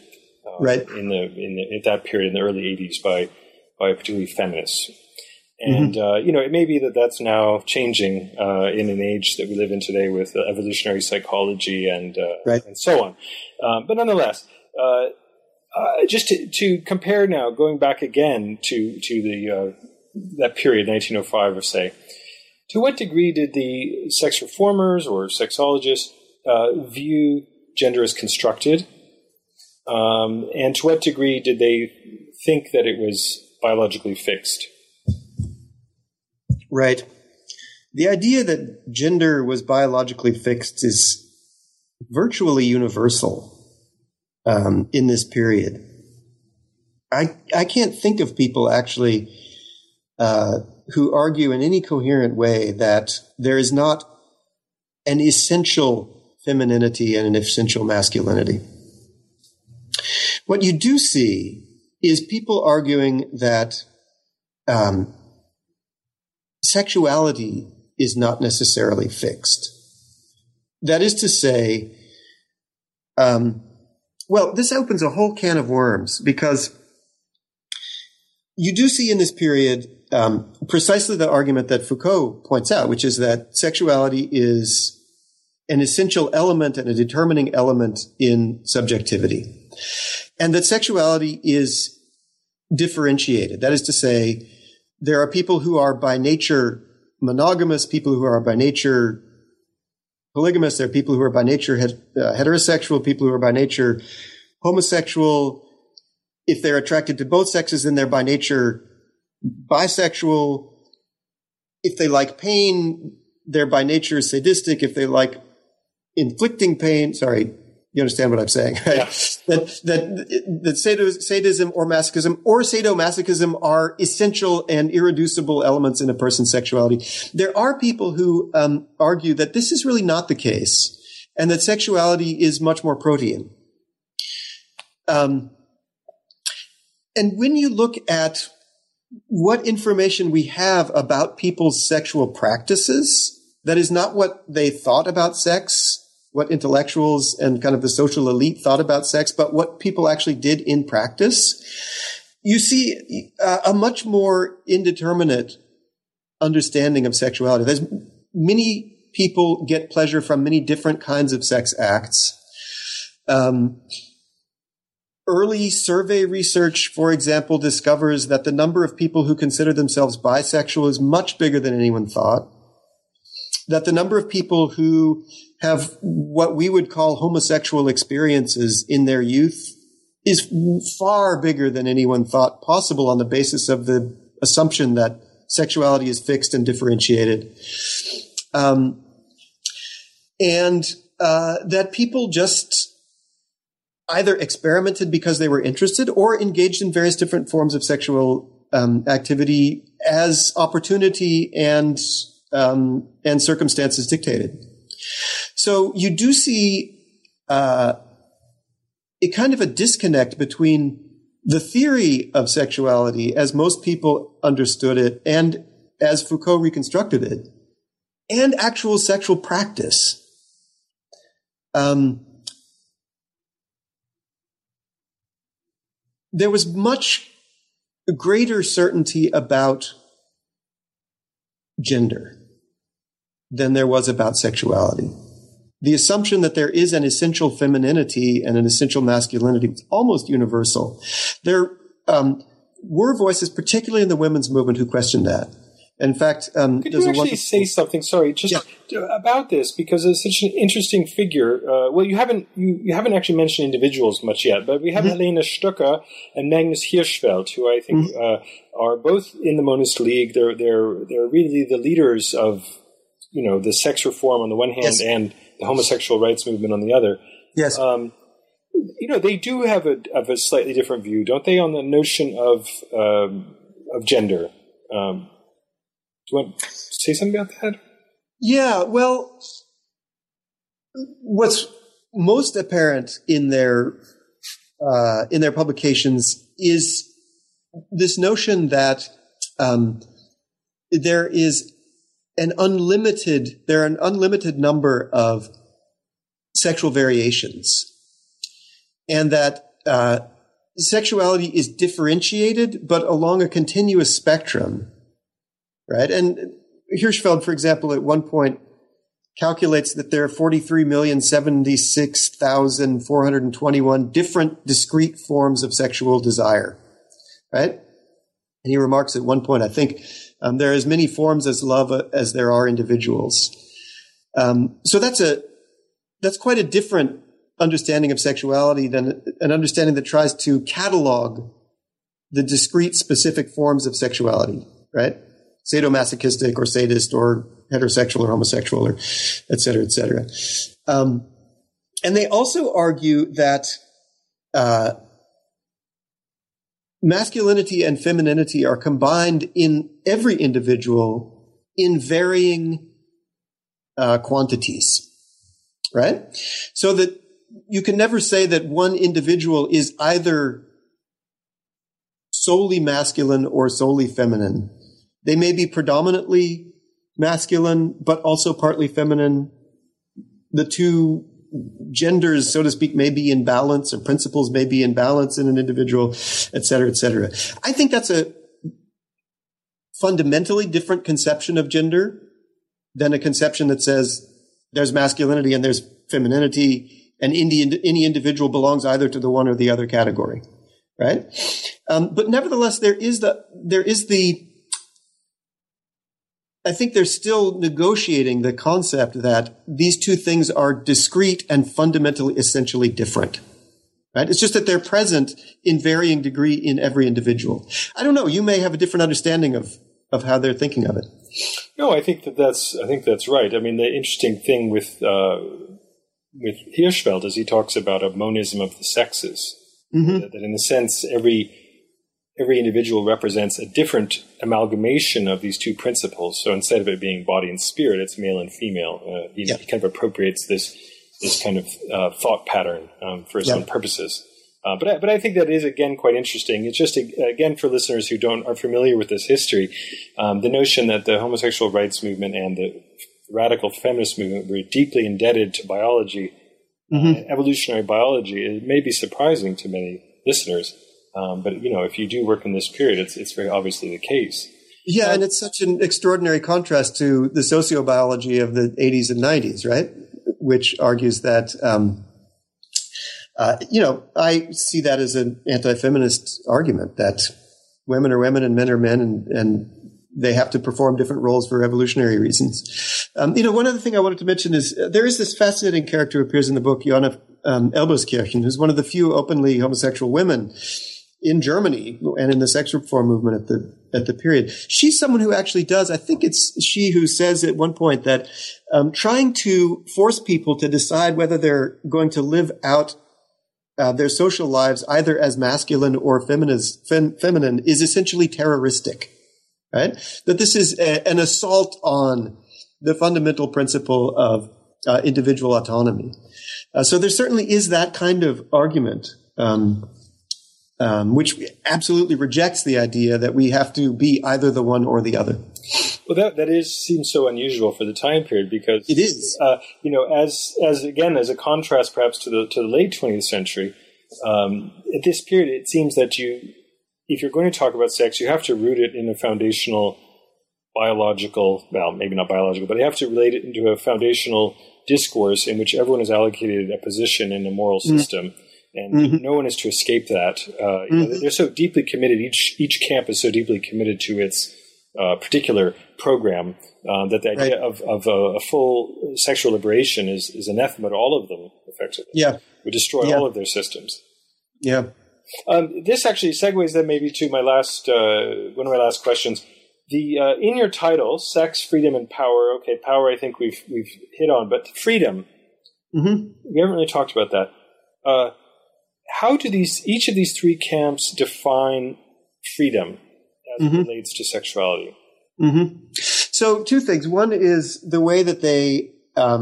uh, right. in the in the, at that period in the early eighties by by particularly feminists. And, mm-hmm. uh, you know, it may be that that's now changing uh, in an age that we live in today with uh, evolutionary psychology and uh, right. and so on. Um, but nonetheless, uh, uh, just to, to compare now, going back again to to the uh, that period, nineteen oh five or say, to what degree did the sex reformers or sexologists uh, view gender as constructed? Um, and to what degree did they think that it was biologically fixed? Right. The idea that gender was biologically fixed is virtually universal um, in this period. I I can't think of people actually uh, who argue in any coherent way that there is not an essential femininity and an essential masculinity. What you do see is people arguing that um, sexuality is not necessarily fixed. That is to say, um, well, this opens a whole can of worms because you do see in this period um, precisely the argument that Foucault points out, which is that sexuality is an essential element and a determining element in subjectivity, and that sexuality is differentiated. That is to say, there are people who are by nature monogamous, people who are by nature polygamous, there are people who are by nature het- uh, heterosexual, people who are by nature homosexual. If they're attracted to both sexes, then they're by nature bisexual. If they like pain, they're by nature sadistic. If they like inflicting pain, sorry, you understand what I'm saying, right? Yeah. That, that, that sadism or masochism or sadomasochism are essential and irreducible elements in a person's sexuality. There are people who um, argue that this is really not the case and that sexuality is much more protean. Um, and when you look at what information we have about people's sexual practices that is not what they thought about sex, what intellectuals and kind of the social elite thought about sex, but what people actually did in practice, you see uh, a much more indeterminate understanding of sexuality. There's many people get pleasure from many different kinds of sex acts. Um, early survey research, for example, discovers that the number of people who consider themselves bisexual is much bigger than anyone thought. That the number of people who have what we would call homosexual experiences in their youth is far bigger than anyone thought possible on the basis of the assumption that sexuality is fixed and differentiated. Um, and uh, that people just either experimented because they were interested or engaged in various different forms of sexual um, activity as opportunity and Um, and circumstances dictated. So you do see uh, a kind of a disconnect between the theory of sexuality as most people understood it and as Foucault reconstructed it, and actual sexual practice. Um, there was much greater certainty about gender than there was about sexuality. The assumption that there is an essential femininity and an essential masculinity was almost universal. There um, were voices, particularly in the women's movement, who questioned that. In fact, um, could you actually wonder- say something? Sorry, just yeah. about this, because it's such an interesting figure. Uh, well, you haven't you, you haven't actually mentioned individuals much yet, but we have mm-hmm. Helena Stöcker and Magnus Hirschfeld, who I think mm-hmm. uh, are both in the Monist League. They're they're they're really the leaders of, you know, the sex reform on the one hand yes. and the homosexual rights movement on the other. Yes. Um, you know, they do have a of a slightly different view, don't they, on the notion of um, of gender. Um, Do you want to say something about that? Yeah, well, what's most apparent in their uh, in their publications is this notion that um, there is an unlimited there are an unlimited number of sexual variations, and that uh, sexuality is differentiated, but along a continuous spectrum. Right. And Hirschfeld, for example, at one point calculates that there are forty-three million seventy-six thousand four hundred twenty-one different discrete forms of sexual desire. Right. And he remarks at one point, I think, um, there are as many forms as love uh, as there are individuals. Um, so that's a that's quite a different understanding of sexuality than an understanding that tries to catalog the discrete specific forms of sexuality. Right. Sadomasochistic or sadist or heterosexual or homosexual or et cetera, et cetera. Um, and they also argue that uh, masculinity and femininity are combined in every individual in varying uh, quantities, right? So that you can never say that one individual is either solely masculine or solely feminine. They may be predominantly masculine, but also partly feminine. The two genders, so to speak, may be in balance, or principles may be in balance in an individual, et cetera, et cetera. I think that's a fundamentally different conception of gender than a conception that says there's masculinity and there's femininity, and any, any individual belongs either to the one or the other category, right? Um, but nevertheless, there is the there is the I think they're still negotiating the concept that these two things are discrete and fundamentally essentially different, right? It's just that they're present in varying degree in every individual. I don't know. You may have a different understanding of, of how they're thinking of it. No, I think that that's, I think that's right. I mean, the interesting thing with, uh, with Hirschfeld is he talks about a monism of the sexes, mm-hmm. that, that in a sense, every, Every individual represents a different amalgamation of these two principles. So instead of it being body and spirit, it's male and female. Uh, he, yeah. he kind of appropriates this this kind of uh, thought pattern um, for his yeah. own purposes. Uh, but I, but I think that is, again, quite interesting. It's just, again, for listeners who don't are familiar with this history, um, the notion that the homosexual rights movement and the radical feminist movement were deeply indebted to biology, mm-hmm. uh, evolutionary biology. It may be surprising to many listeners, um, but, you know, if you do work in this period, it's it's very obviously the case. Yeah, um, and it's such an extraordinary contrast to the sociobiology of the eighties and nineties, right, which argues that... Um, Uh, you know, I see that as an anti-feminist argument that women are women and men are men, and, and they have to perform different roles for evolutionary reasons. Um, you know, one other thing I wanted to mention is uh, there is this fascinating character who appears in the book, Johanna um, Elboskirchen, who's one of the few openly homosexual women in Germany and in the sex reform movement at the at the period. She's someone who actually does. I think it's she who says at one point that um, trying to force people to decide whether they're going to live out Uh, their social lives, either as masculine or feminist, fem, feminine, is essentially terroristic, right? That this is a, an assault on the fundamental principle of uh, individual autonomy. Uh, so there certainly is that kind of argument, um, um, which absolutely rejects the idea that we have to be either the one or the other. Well, that that is seems so unusual for the time period because it is, uh, you know, as as again as a contrast perhaps to the to the late twentieth century. Um, at this period, it seems that you, if you're going to talk about sex, you have to root it in a foundational biological, well, maybe not biological, but you have to relate it into a foundational discourse in which everyone is allocated a position in a moral system, mm-hmm. and mm-hmm. no one is to escape that. Uh, mm-hmm. you know, they're so deeply committed. Each each camp is so deeply committed to its Uh, particular program uh, that the idea right. of, of uh, a full sexual liberation is, is anathema to all of them, effectively. Yeah. Would destroy yeah. all of their systems. Yeah. Um, this actually segues then maybe to my last, uh, one of my last questions. The uh, in your title, Sex, Freedom, and Power. Okay, power I think we've we've hit on, but freedom, mm-hmm. we haven't really talked about that. Uh, how do these each of these three camps define freedom? As it mm-hmm. relates to sexuality. Mm-hmm. So two things. One is the way that they um,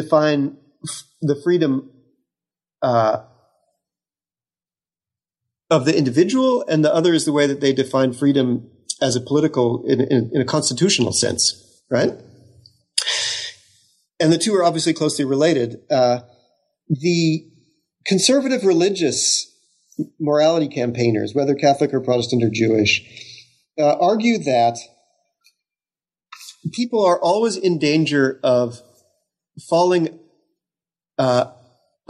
define f- the freedom uh, of the individual, and the other is the way that they define freedom as a political, in, in, in a constitutional sense, right? And the two are obviously closely related. Uh, the conservative religious morality campaigners, whether Catholic or Protestant or Jewish, Uh, argue that people are always in danger of falling uh,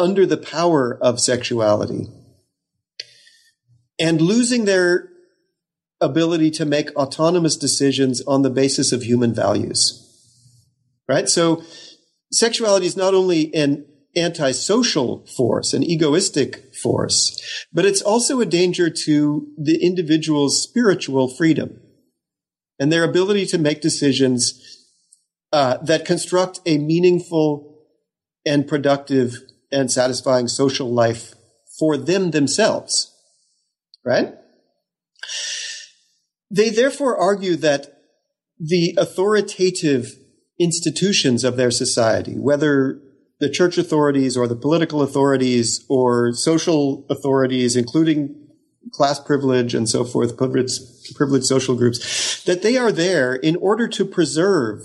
under the power of sexuality and losing their ability to make autonomous decisions on the basis of human values. Right? So sexuality is not only an antisocial force, an egoistic force, but it's also a danger to the individual's spiritual freedom and their ability to make decisions uh, that construct a meaningful and productive and satisfying social life for them themselves, right? They therefore argue that the authoritative institutions of their society, whether the church authorities or the political authorities or social authorities, including class privilege and so forth, privileged, privileged social groups, that they are there in order to preserve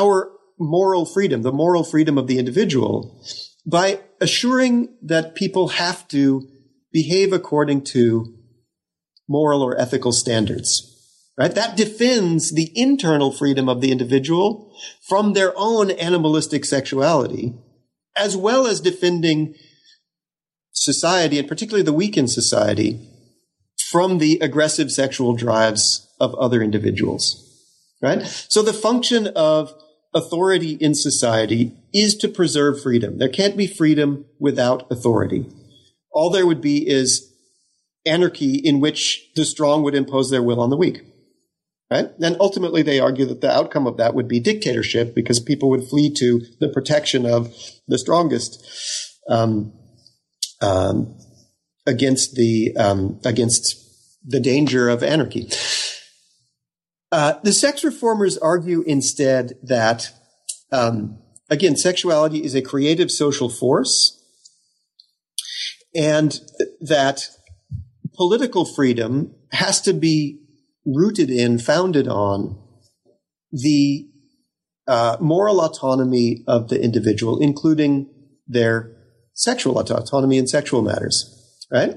our moral freedom, the moral freedom of the individual, by assuring that people have to behave according to moral or ethical standards. Right? That defends the internal freedom of the individual from their own animalistic sexuality, as well as defending society, and particularly the weak in society, from the aggressive sexual drives of other individuals. Right? So the function of authority in society is to preserve freedom. There can't be freedom without authority. All there would be is anarchy in which the strong would impose their will on the weak. Right? And ultimately, they argue that the outcome of that would be dictatorship because people would flee to the protection of the strongest um, um, against the um, against the danger of anarchy. Uh, the sex reformers argue instead that, um, again, sexuality is a creative social force, and th- that political freedom has to be rooted in, founded on the uh, moral autonomy of the individual, including their sexual auto- autonomy in sexual matters, right?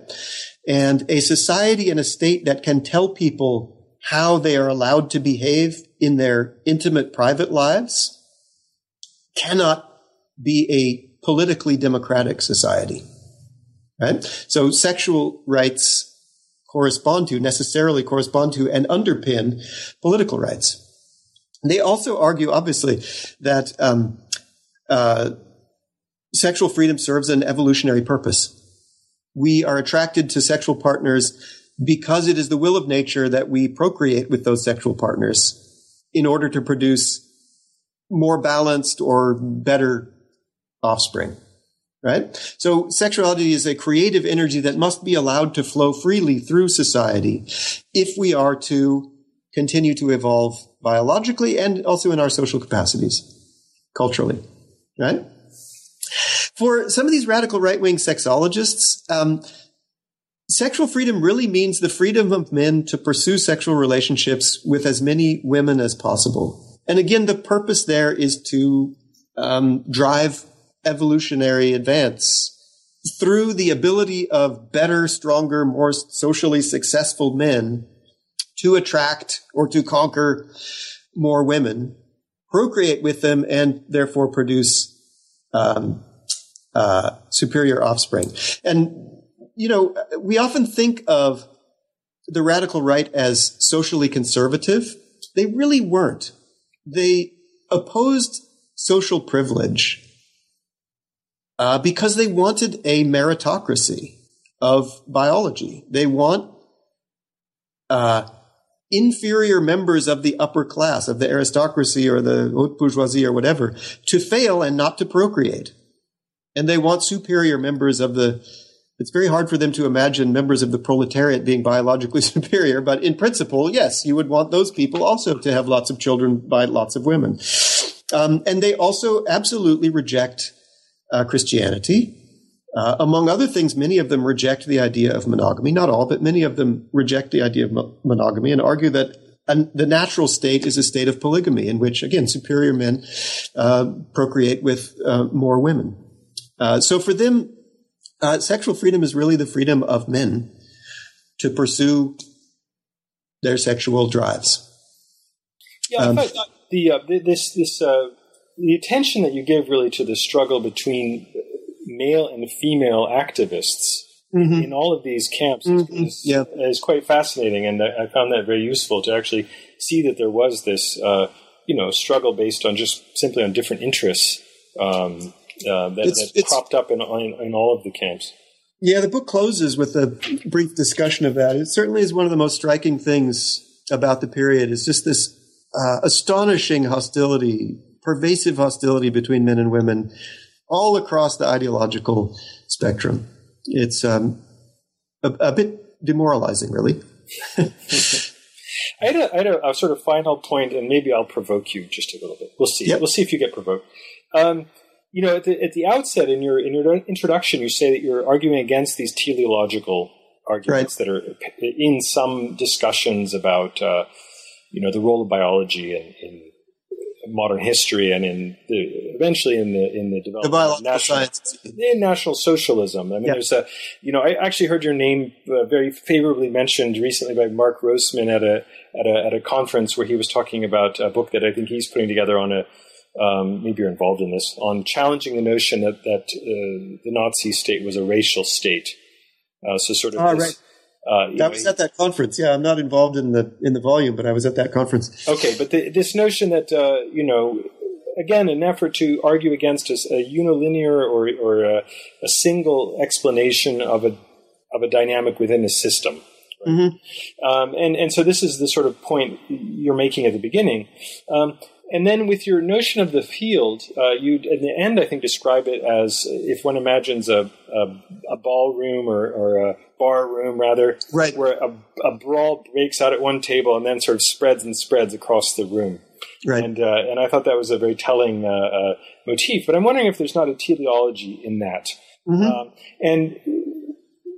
And a society and a state that can tell people how they are allowed to behave in their intimate private lives cannot be a politically democratic society, right? So sexual rights correspond to, necessarily correspond to, and underpin political rights. They also argue, obviously, that um, uh, sexual freedom serves an evolutionary purpose. We are attracted to sexual partners because it is the will of nature that we procreate with those sexual partners in order to produce more balanced or better offspring, right? So sexuality is a creative energy that must be allowed to flow freely through society if we are to continue to evolve biologically and also in our social capacities, culturally, right? For some of these radical right-wing sexologists, um, sexual freedom really means the freedom of men to pursue sexual relationships with as many women as possible. And again, the purpose there is to um, drive evolutionary advance through the ability of better, stronger, more socially successful men to attract or to conquer more women, procreate with them, and therefore produce um, uh, superior offspring. And you know, we often think of the radical right as socially conservative. They really weren't. They opposed social privilege uh, because they wanted a meritocracy of biology. They want uh, inferior members of the upper class, of the aristocracy or the haute bourgeoisie or whatever, to fail and not to procreate. And they want superior members of the It's very hard for them to imagine members of the proletariat being biologically superior, but in principle, yes, you would want those people also to have lots of children by lots of women. Um, and they also absolutely reject uh, Christianity. Uh, among other things, many of them reject the idea of monogamy. Not all, but many of them reject the idea of mo- monogamy and argue that an, the natural state is a state of polygamy in which, again, superior men uh, procreate with uh, more women. Uh, so for them, Uh, sexual freedom is really the freedom of men to pursue their sexual drives. Yeah, um, in fact, the uh, this this uh, the attention that you give really to the struggle between male and female activists mm-hmm. in all of these camps mm-hmm. is, yeah. is quite fascinating, and I found that very useful to actually see that there was this uh, you know struggle based on just simply on different interests. Um, Uh, that, it's, that it's, cropped up in, in in all of the camps. Yeah, the book closes with a brief discussion of that. It certainly is one of the most striking things about the period. It's just this uh, astonishing hostility, pervasive hostility between men and women all across the ideological spectrum. It's um, a, a bit demoralizing, really. I had, a, I had a, a sort of final point, and maybe I'll provoke you just a little bit. We'll see. Yep. We'll see if you get provoked. Um, You know, at the, at the outset in your in your introduction, you say that you're arguing against these teleological arguments right. that are in some discussions about, uh, you know, the role of biology in, in modern history and in the, eventually in the in the development the of national science. in national socialism. I mean, yeah. there's a you know, I actually heard your name uh, very favorably mentioned recently by Mark Roseman at a at a at a conference where he was talking about a book that I think he's putting together on a. Um, maybe you're involved in this, on challenging the notion that, that uh, the Nazi state was a racial state. Uh, so sort of oh, this, right. uh, you I know, was at that conference. Yeah, I'm not involved in the in the volume, but I was at that conference. Okay, but the, this notion that, uh, you know, again, an effort to argue against a, a unilinear or, or a, a single explanation of a of a dynamic within a system. Right? Mm-hmm. Um, and, and so this is the sort of point you're making at the beginning. Um And then with your notion of the field, uh, you'd, in the end, I think, describe it as if one imagines a, a, a ballroom or, or a bar room, rather, right. where a, a brawl breaks out at one table and then sort of spreads and spreads across the room. Right. And, uh, and I thought that was a very telling uh, uh, motif. But I'm wondering if there's not a teleology in that. Mm-hmm. Um, and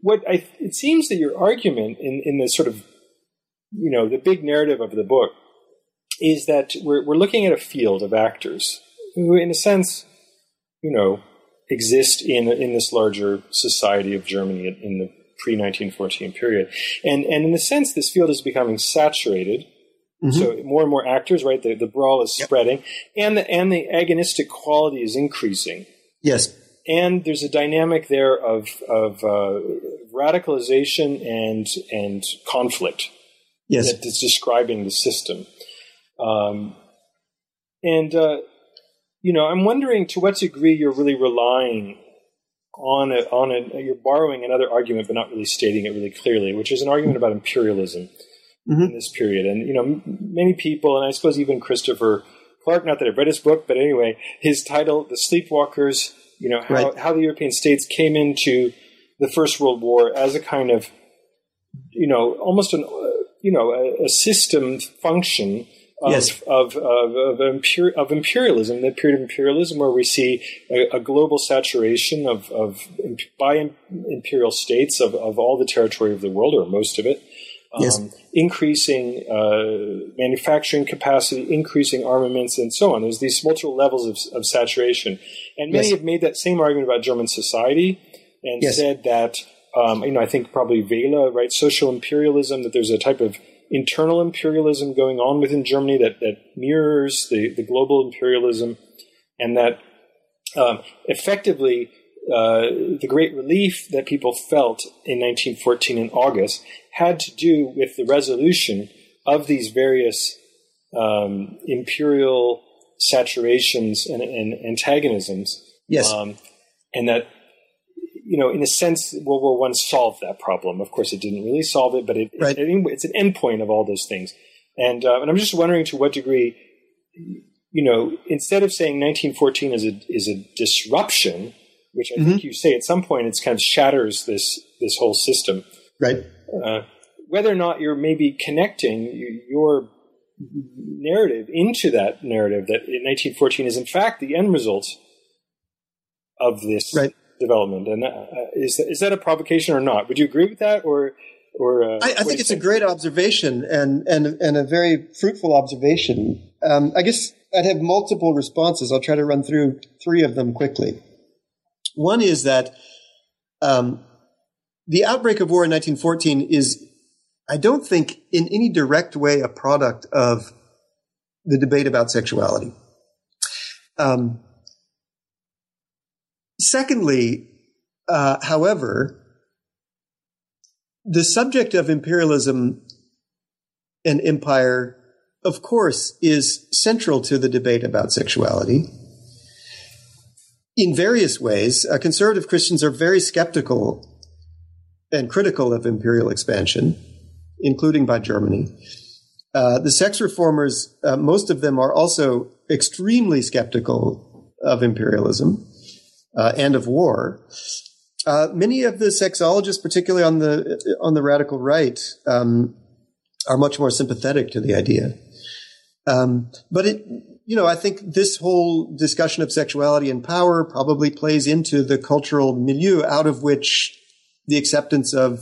what I, it seems that your argument in, in the sort of, you know, the big narrative of the book is that we're, we're looking at a field of actors who, in a sense, you know, exist in in this larger society of Germany in the pre nineteen fourteen period. And, and in a sense, this field is becoming saturated. Mm-hmm. So more and more actors, right? The, the brawl is spreading. Yep. And the, and the agonistic quality is increasing. Yes. And there's a dynamic there of of uh, radicalization and and conflict. Yes. That is describing the system. Um, and, uh, you know, I'm wondering to what degree you're really relying on a, on a, you're borrowing another argument, but not really stating it really clearly, which is an argument about imperialism mm-hmm. in this period. And, you know, m- many people, and I suppose even Christopher Clark, not that I've read his book, but anyway, his title, The Sleepwalkers, you know, how, right. how the European states came into the First World War as a kind of, you know, almost an, uh, you know, a, a system function Of, yes. of, of, of, imperial, of imperialism, the period of imperialism where we see a, a global saturation of, of by imperial states of, of all the territory of the world, or most of it, um, yes. increasing uh, manufacturing capacity, increasing armaments, and so on. There's these multiple levels of, of saturation. And many yes. have made that same argument about German society and yes. said that, um, you know, I think probably Vela, right, social imperialism, that there's a type of internal imperialism going on within Germany that, that mirrors the, the global imperialism, and that um, effectively uh, the great relief that people felt in nineteen fourteen in August had to do with the resolution of these various um, imperial saturations and, and antagonisms. Yes. Um, and that, you know, in a sense, World War One solved that problem. Of course, it didn't really solve it, but it, right. it, it's an endpoint of all those things. And uh, and I'm just wondering to what degree, you know, instead of saying nineteen fourteen is a is a disruption, which I mm-hmm. think you say at some point, it's kind of shatters this this whole system. Right. Uh, whether or not you're maybe connecting your narrative into that narrative that in nineteen fourteen is in fact the end result of this. Right. Development, and uh, is that, is that a provocation or not? Would you agree with that, or or? Uh, I, I think it's think? a great observation and and and a very fruitful observation. Um, I guess I'd have multiple responses. I'll try to run through three of them quickly. One is that um, the outbreak of war in nineteen fourteen is, I don't think, in any direct way, a product of the debate about sexuality. Um, Secondly, uh, however, the subject of imperialism and empire, of course, is central to the debate about sexuality in various ways. Uh, conservative Christians are very skeptical and critical of imperial expansion, including by Germany. Uh, the sex reformers, uh, most of them are also extremely skeptical of imperialism. Uh, and of war. Uh, many of the sexologists, particularly on the on the radical right, um, are much more sympathetic to the idea. Um, but it, you know, I think this whole discussion of sexuality and power probably plays into the cultural milieu out of which the acceptance of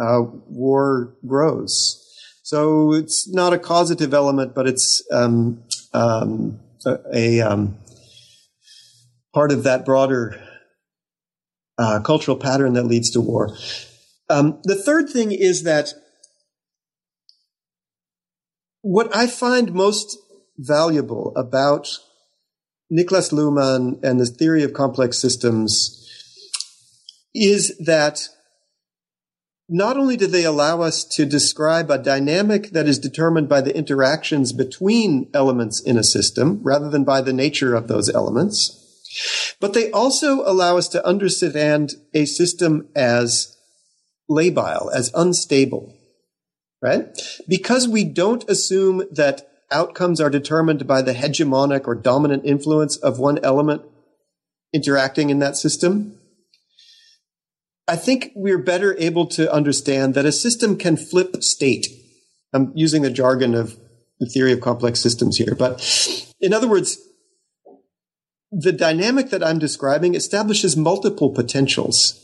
uh, war grows. So it's not a causative element, but it's um, um, a. a um, part of that broader uh, cultural pattern that leads to war. Um, the third thing is that what I find most valuable about Niklas Luhmann and the theory of complex systems is that not only do they allow us to describe a dynamic that is determined by the interactions between elements in a system rather than by the nature of those elements, but they also allow us to understand a system as labile, as unstable, right? Because we don't assume that outcomes are determined by the hegemonic or dominant influence of one element interacting in that system, I think we're better able to understand that a system can flip state. I'm using the jargon of the theory of complex systems here, but in other words, the dynamic that I'm describing establishes multiple potentials.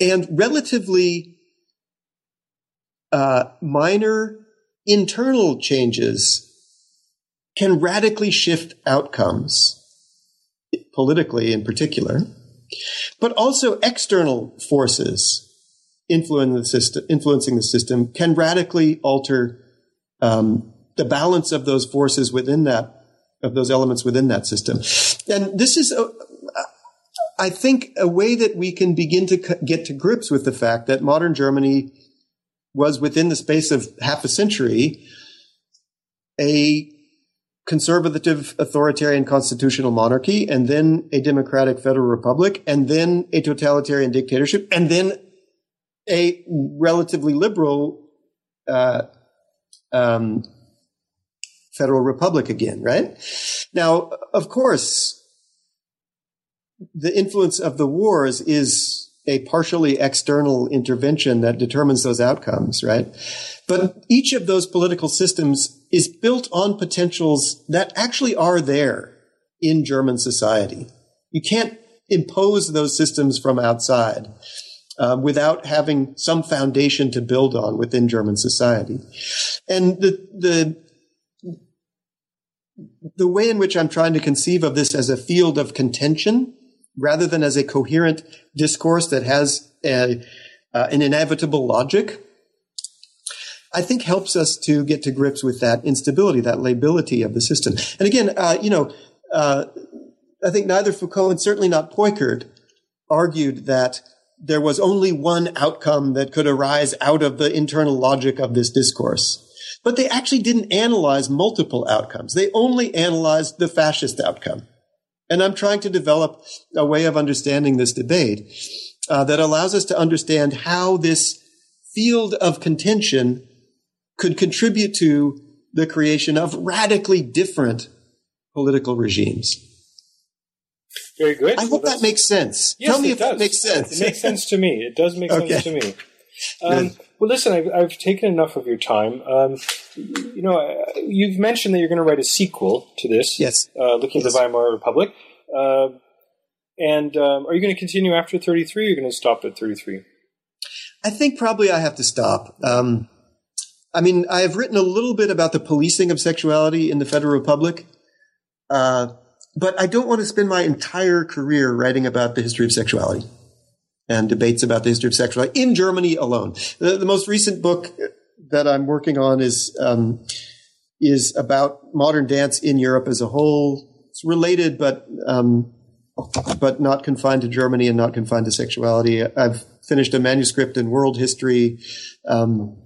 and relatively uh, minor internal changes can radically shift outcomes, politically in particular, but also external forces influencing the system, influencing the system can radically alter um, the balance of those forces within that, of those elements within that system. And this is, a, I think, a way that we can begin to get to grips with the fact that modern Germany was, within the space of half a century, a conservative authoritarian constitutional monarchy, and then a democratic federal republic, and then a totalitarian dictatorship, and then a relatively liberal uh, um, federal republic again, right? Now, of course, the influence of the wars is a partially external intervention that determines those outcomes, right? But each of those political systems is built on potentials that actually are there in German society. You can't impose those systems from outside uh, without having some foundation to build on within German society. And the the the way in which I'm trying to conceive of this as a field of contention rather than as a coherent discourse that has a, uh, an inevitable logic, I think helps us to get to grips with that instability, that lability of the system. And again, uh, you know, uh, I think neither Foucault and certainly not Peukert argued that there was only one outcome that could arise out of the internal logic of this discourse. But they actually didn't analyze multiple outcomes. They only analyzed the fascist outcome. And I'm trying to develop a way of understanding this debate uh, that allows us to understand how this field of contention could contribute to the creation of radically different political regimes. Very good. I hope that makes sense. Yes, Tell me it if does. that makes sense. It makes sense to me. It does make okay. sense to me. Um, well, listen, I've, I've taken enough of your time. Um, you know, you've mentioned that you're going to write a sequel to this. Yes. Uh, looking yes. at the Weimar Republic. Uh, and um, are you going to continue after thirty-three or are you going to stop at thirty-three? I think probably I have to stop. Um, I mean, I have written a little bit about the policing of sexuality in the Federal Republic, uh, but I don't want to spend my entire career writing about the history of sexuality and debates about the history of sexuality in Germany alone. The, the most recent book that I'm working on is um, is about modern dance in Europe as a whole. It's related, but um, but not confined to Germany and not confined to sexuality. I've finished a manuscript in world history. Um,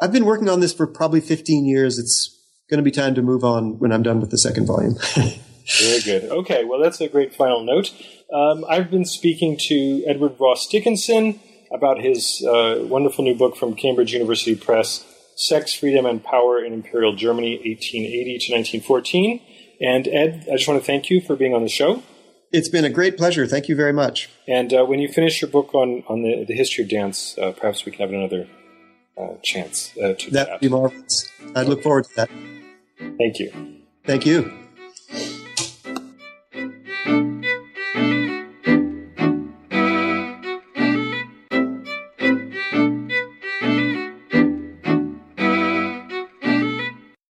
I've been working on this for probably fifteen years. It's going to be time to move on when I'm done with the second volume. Very good. Okay, well, that's a great final note. Um, I've been speaking to Edward Ross Dickinson about his uh, wonderful new book from Cambridge University Press, Sex, Freedom, and Power in Imperial Germany, eighteen eighty to nineteen fourteen. And Ed, I just want to thank you for being on the show. It's been a great pleasure. Thank you very much. And uh, when you finish your book on, on the, the history of dance, uh, perhaps we can have another uh, chance uh, to that. That would be marvelous. I look forward to that. Thank you. Thank you.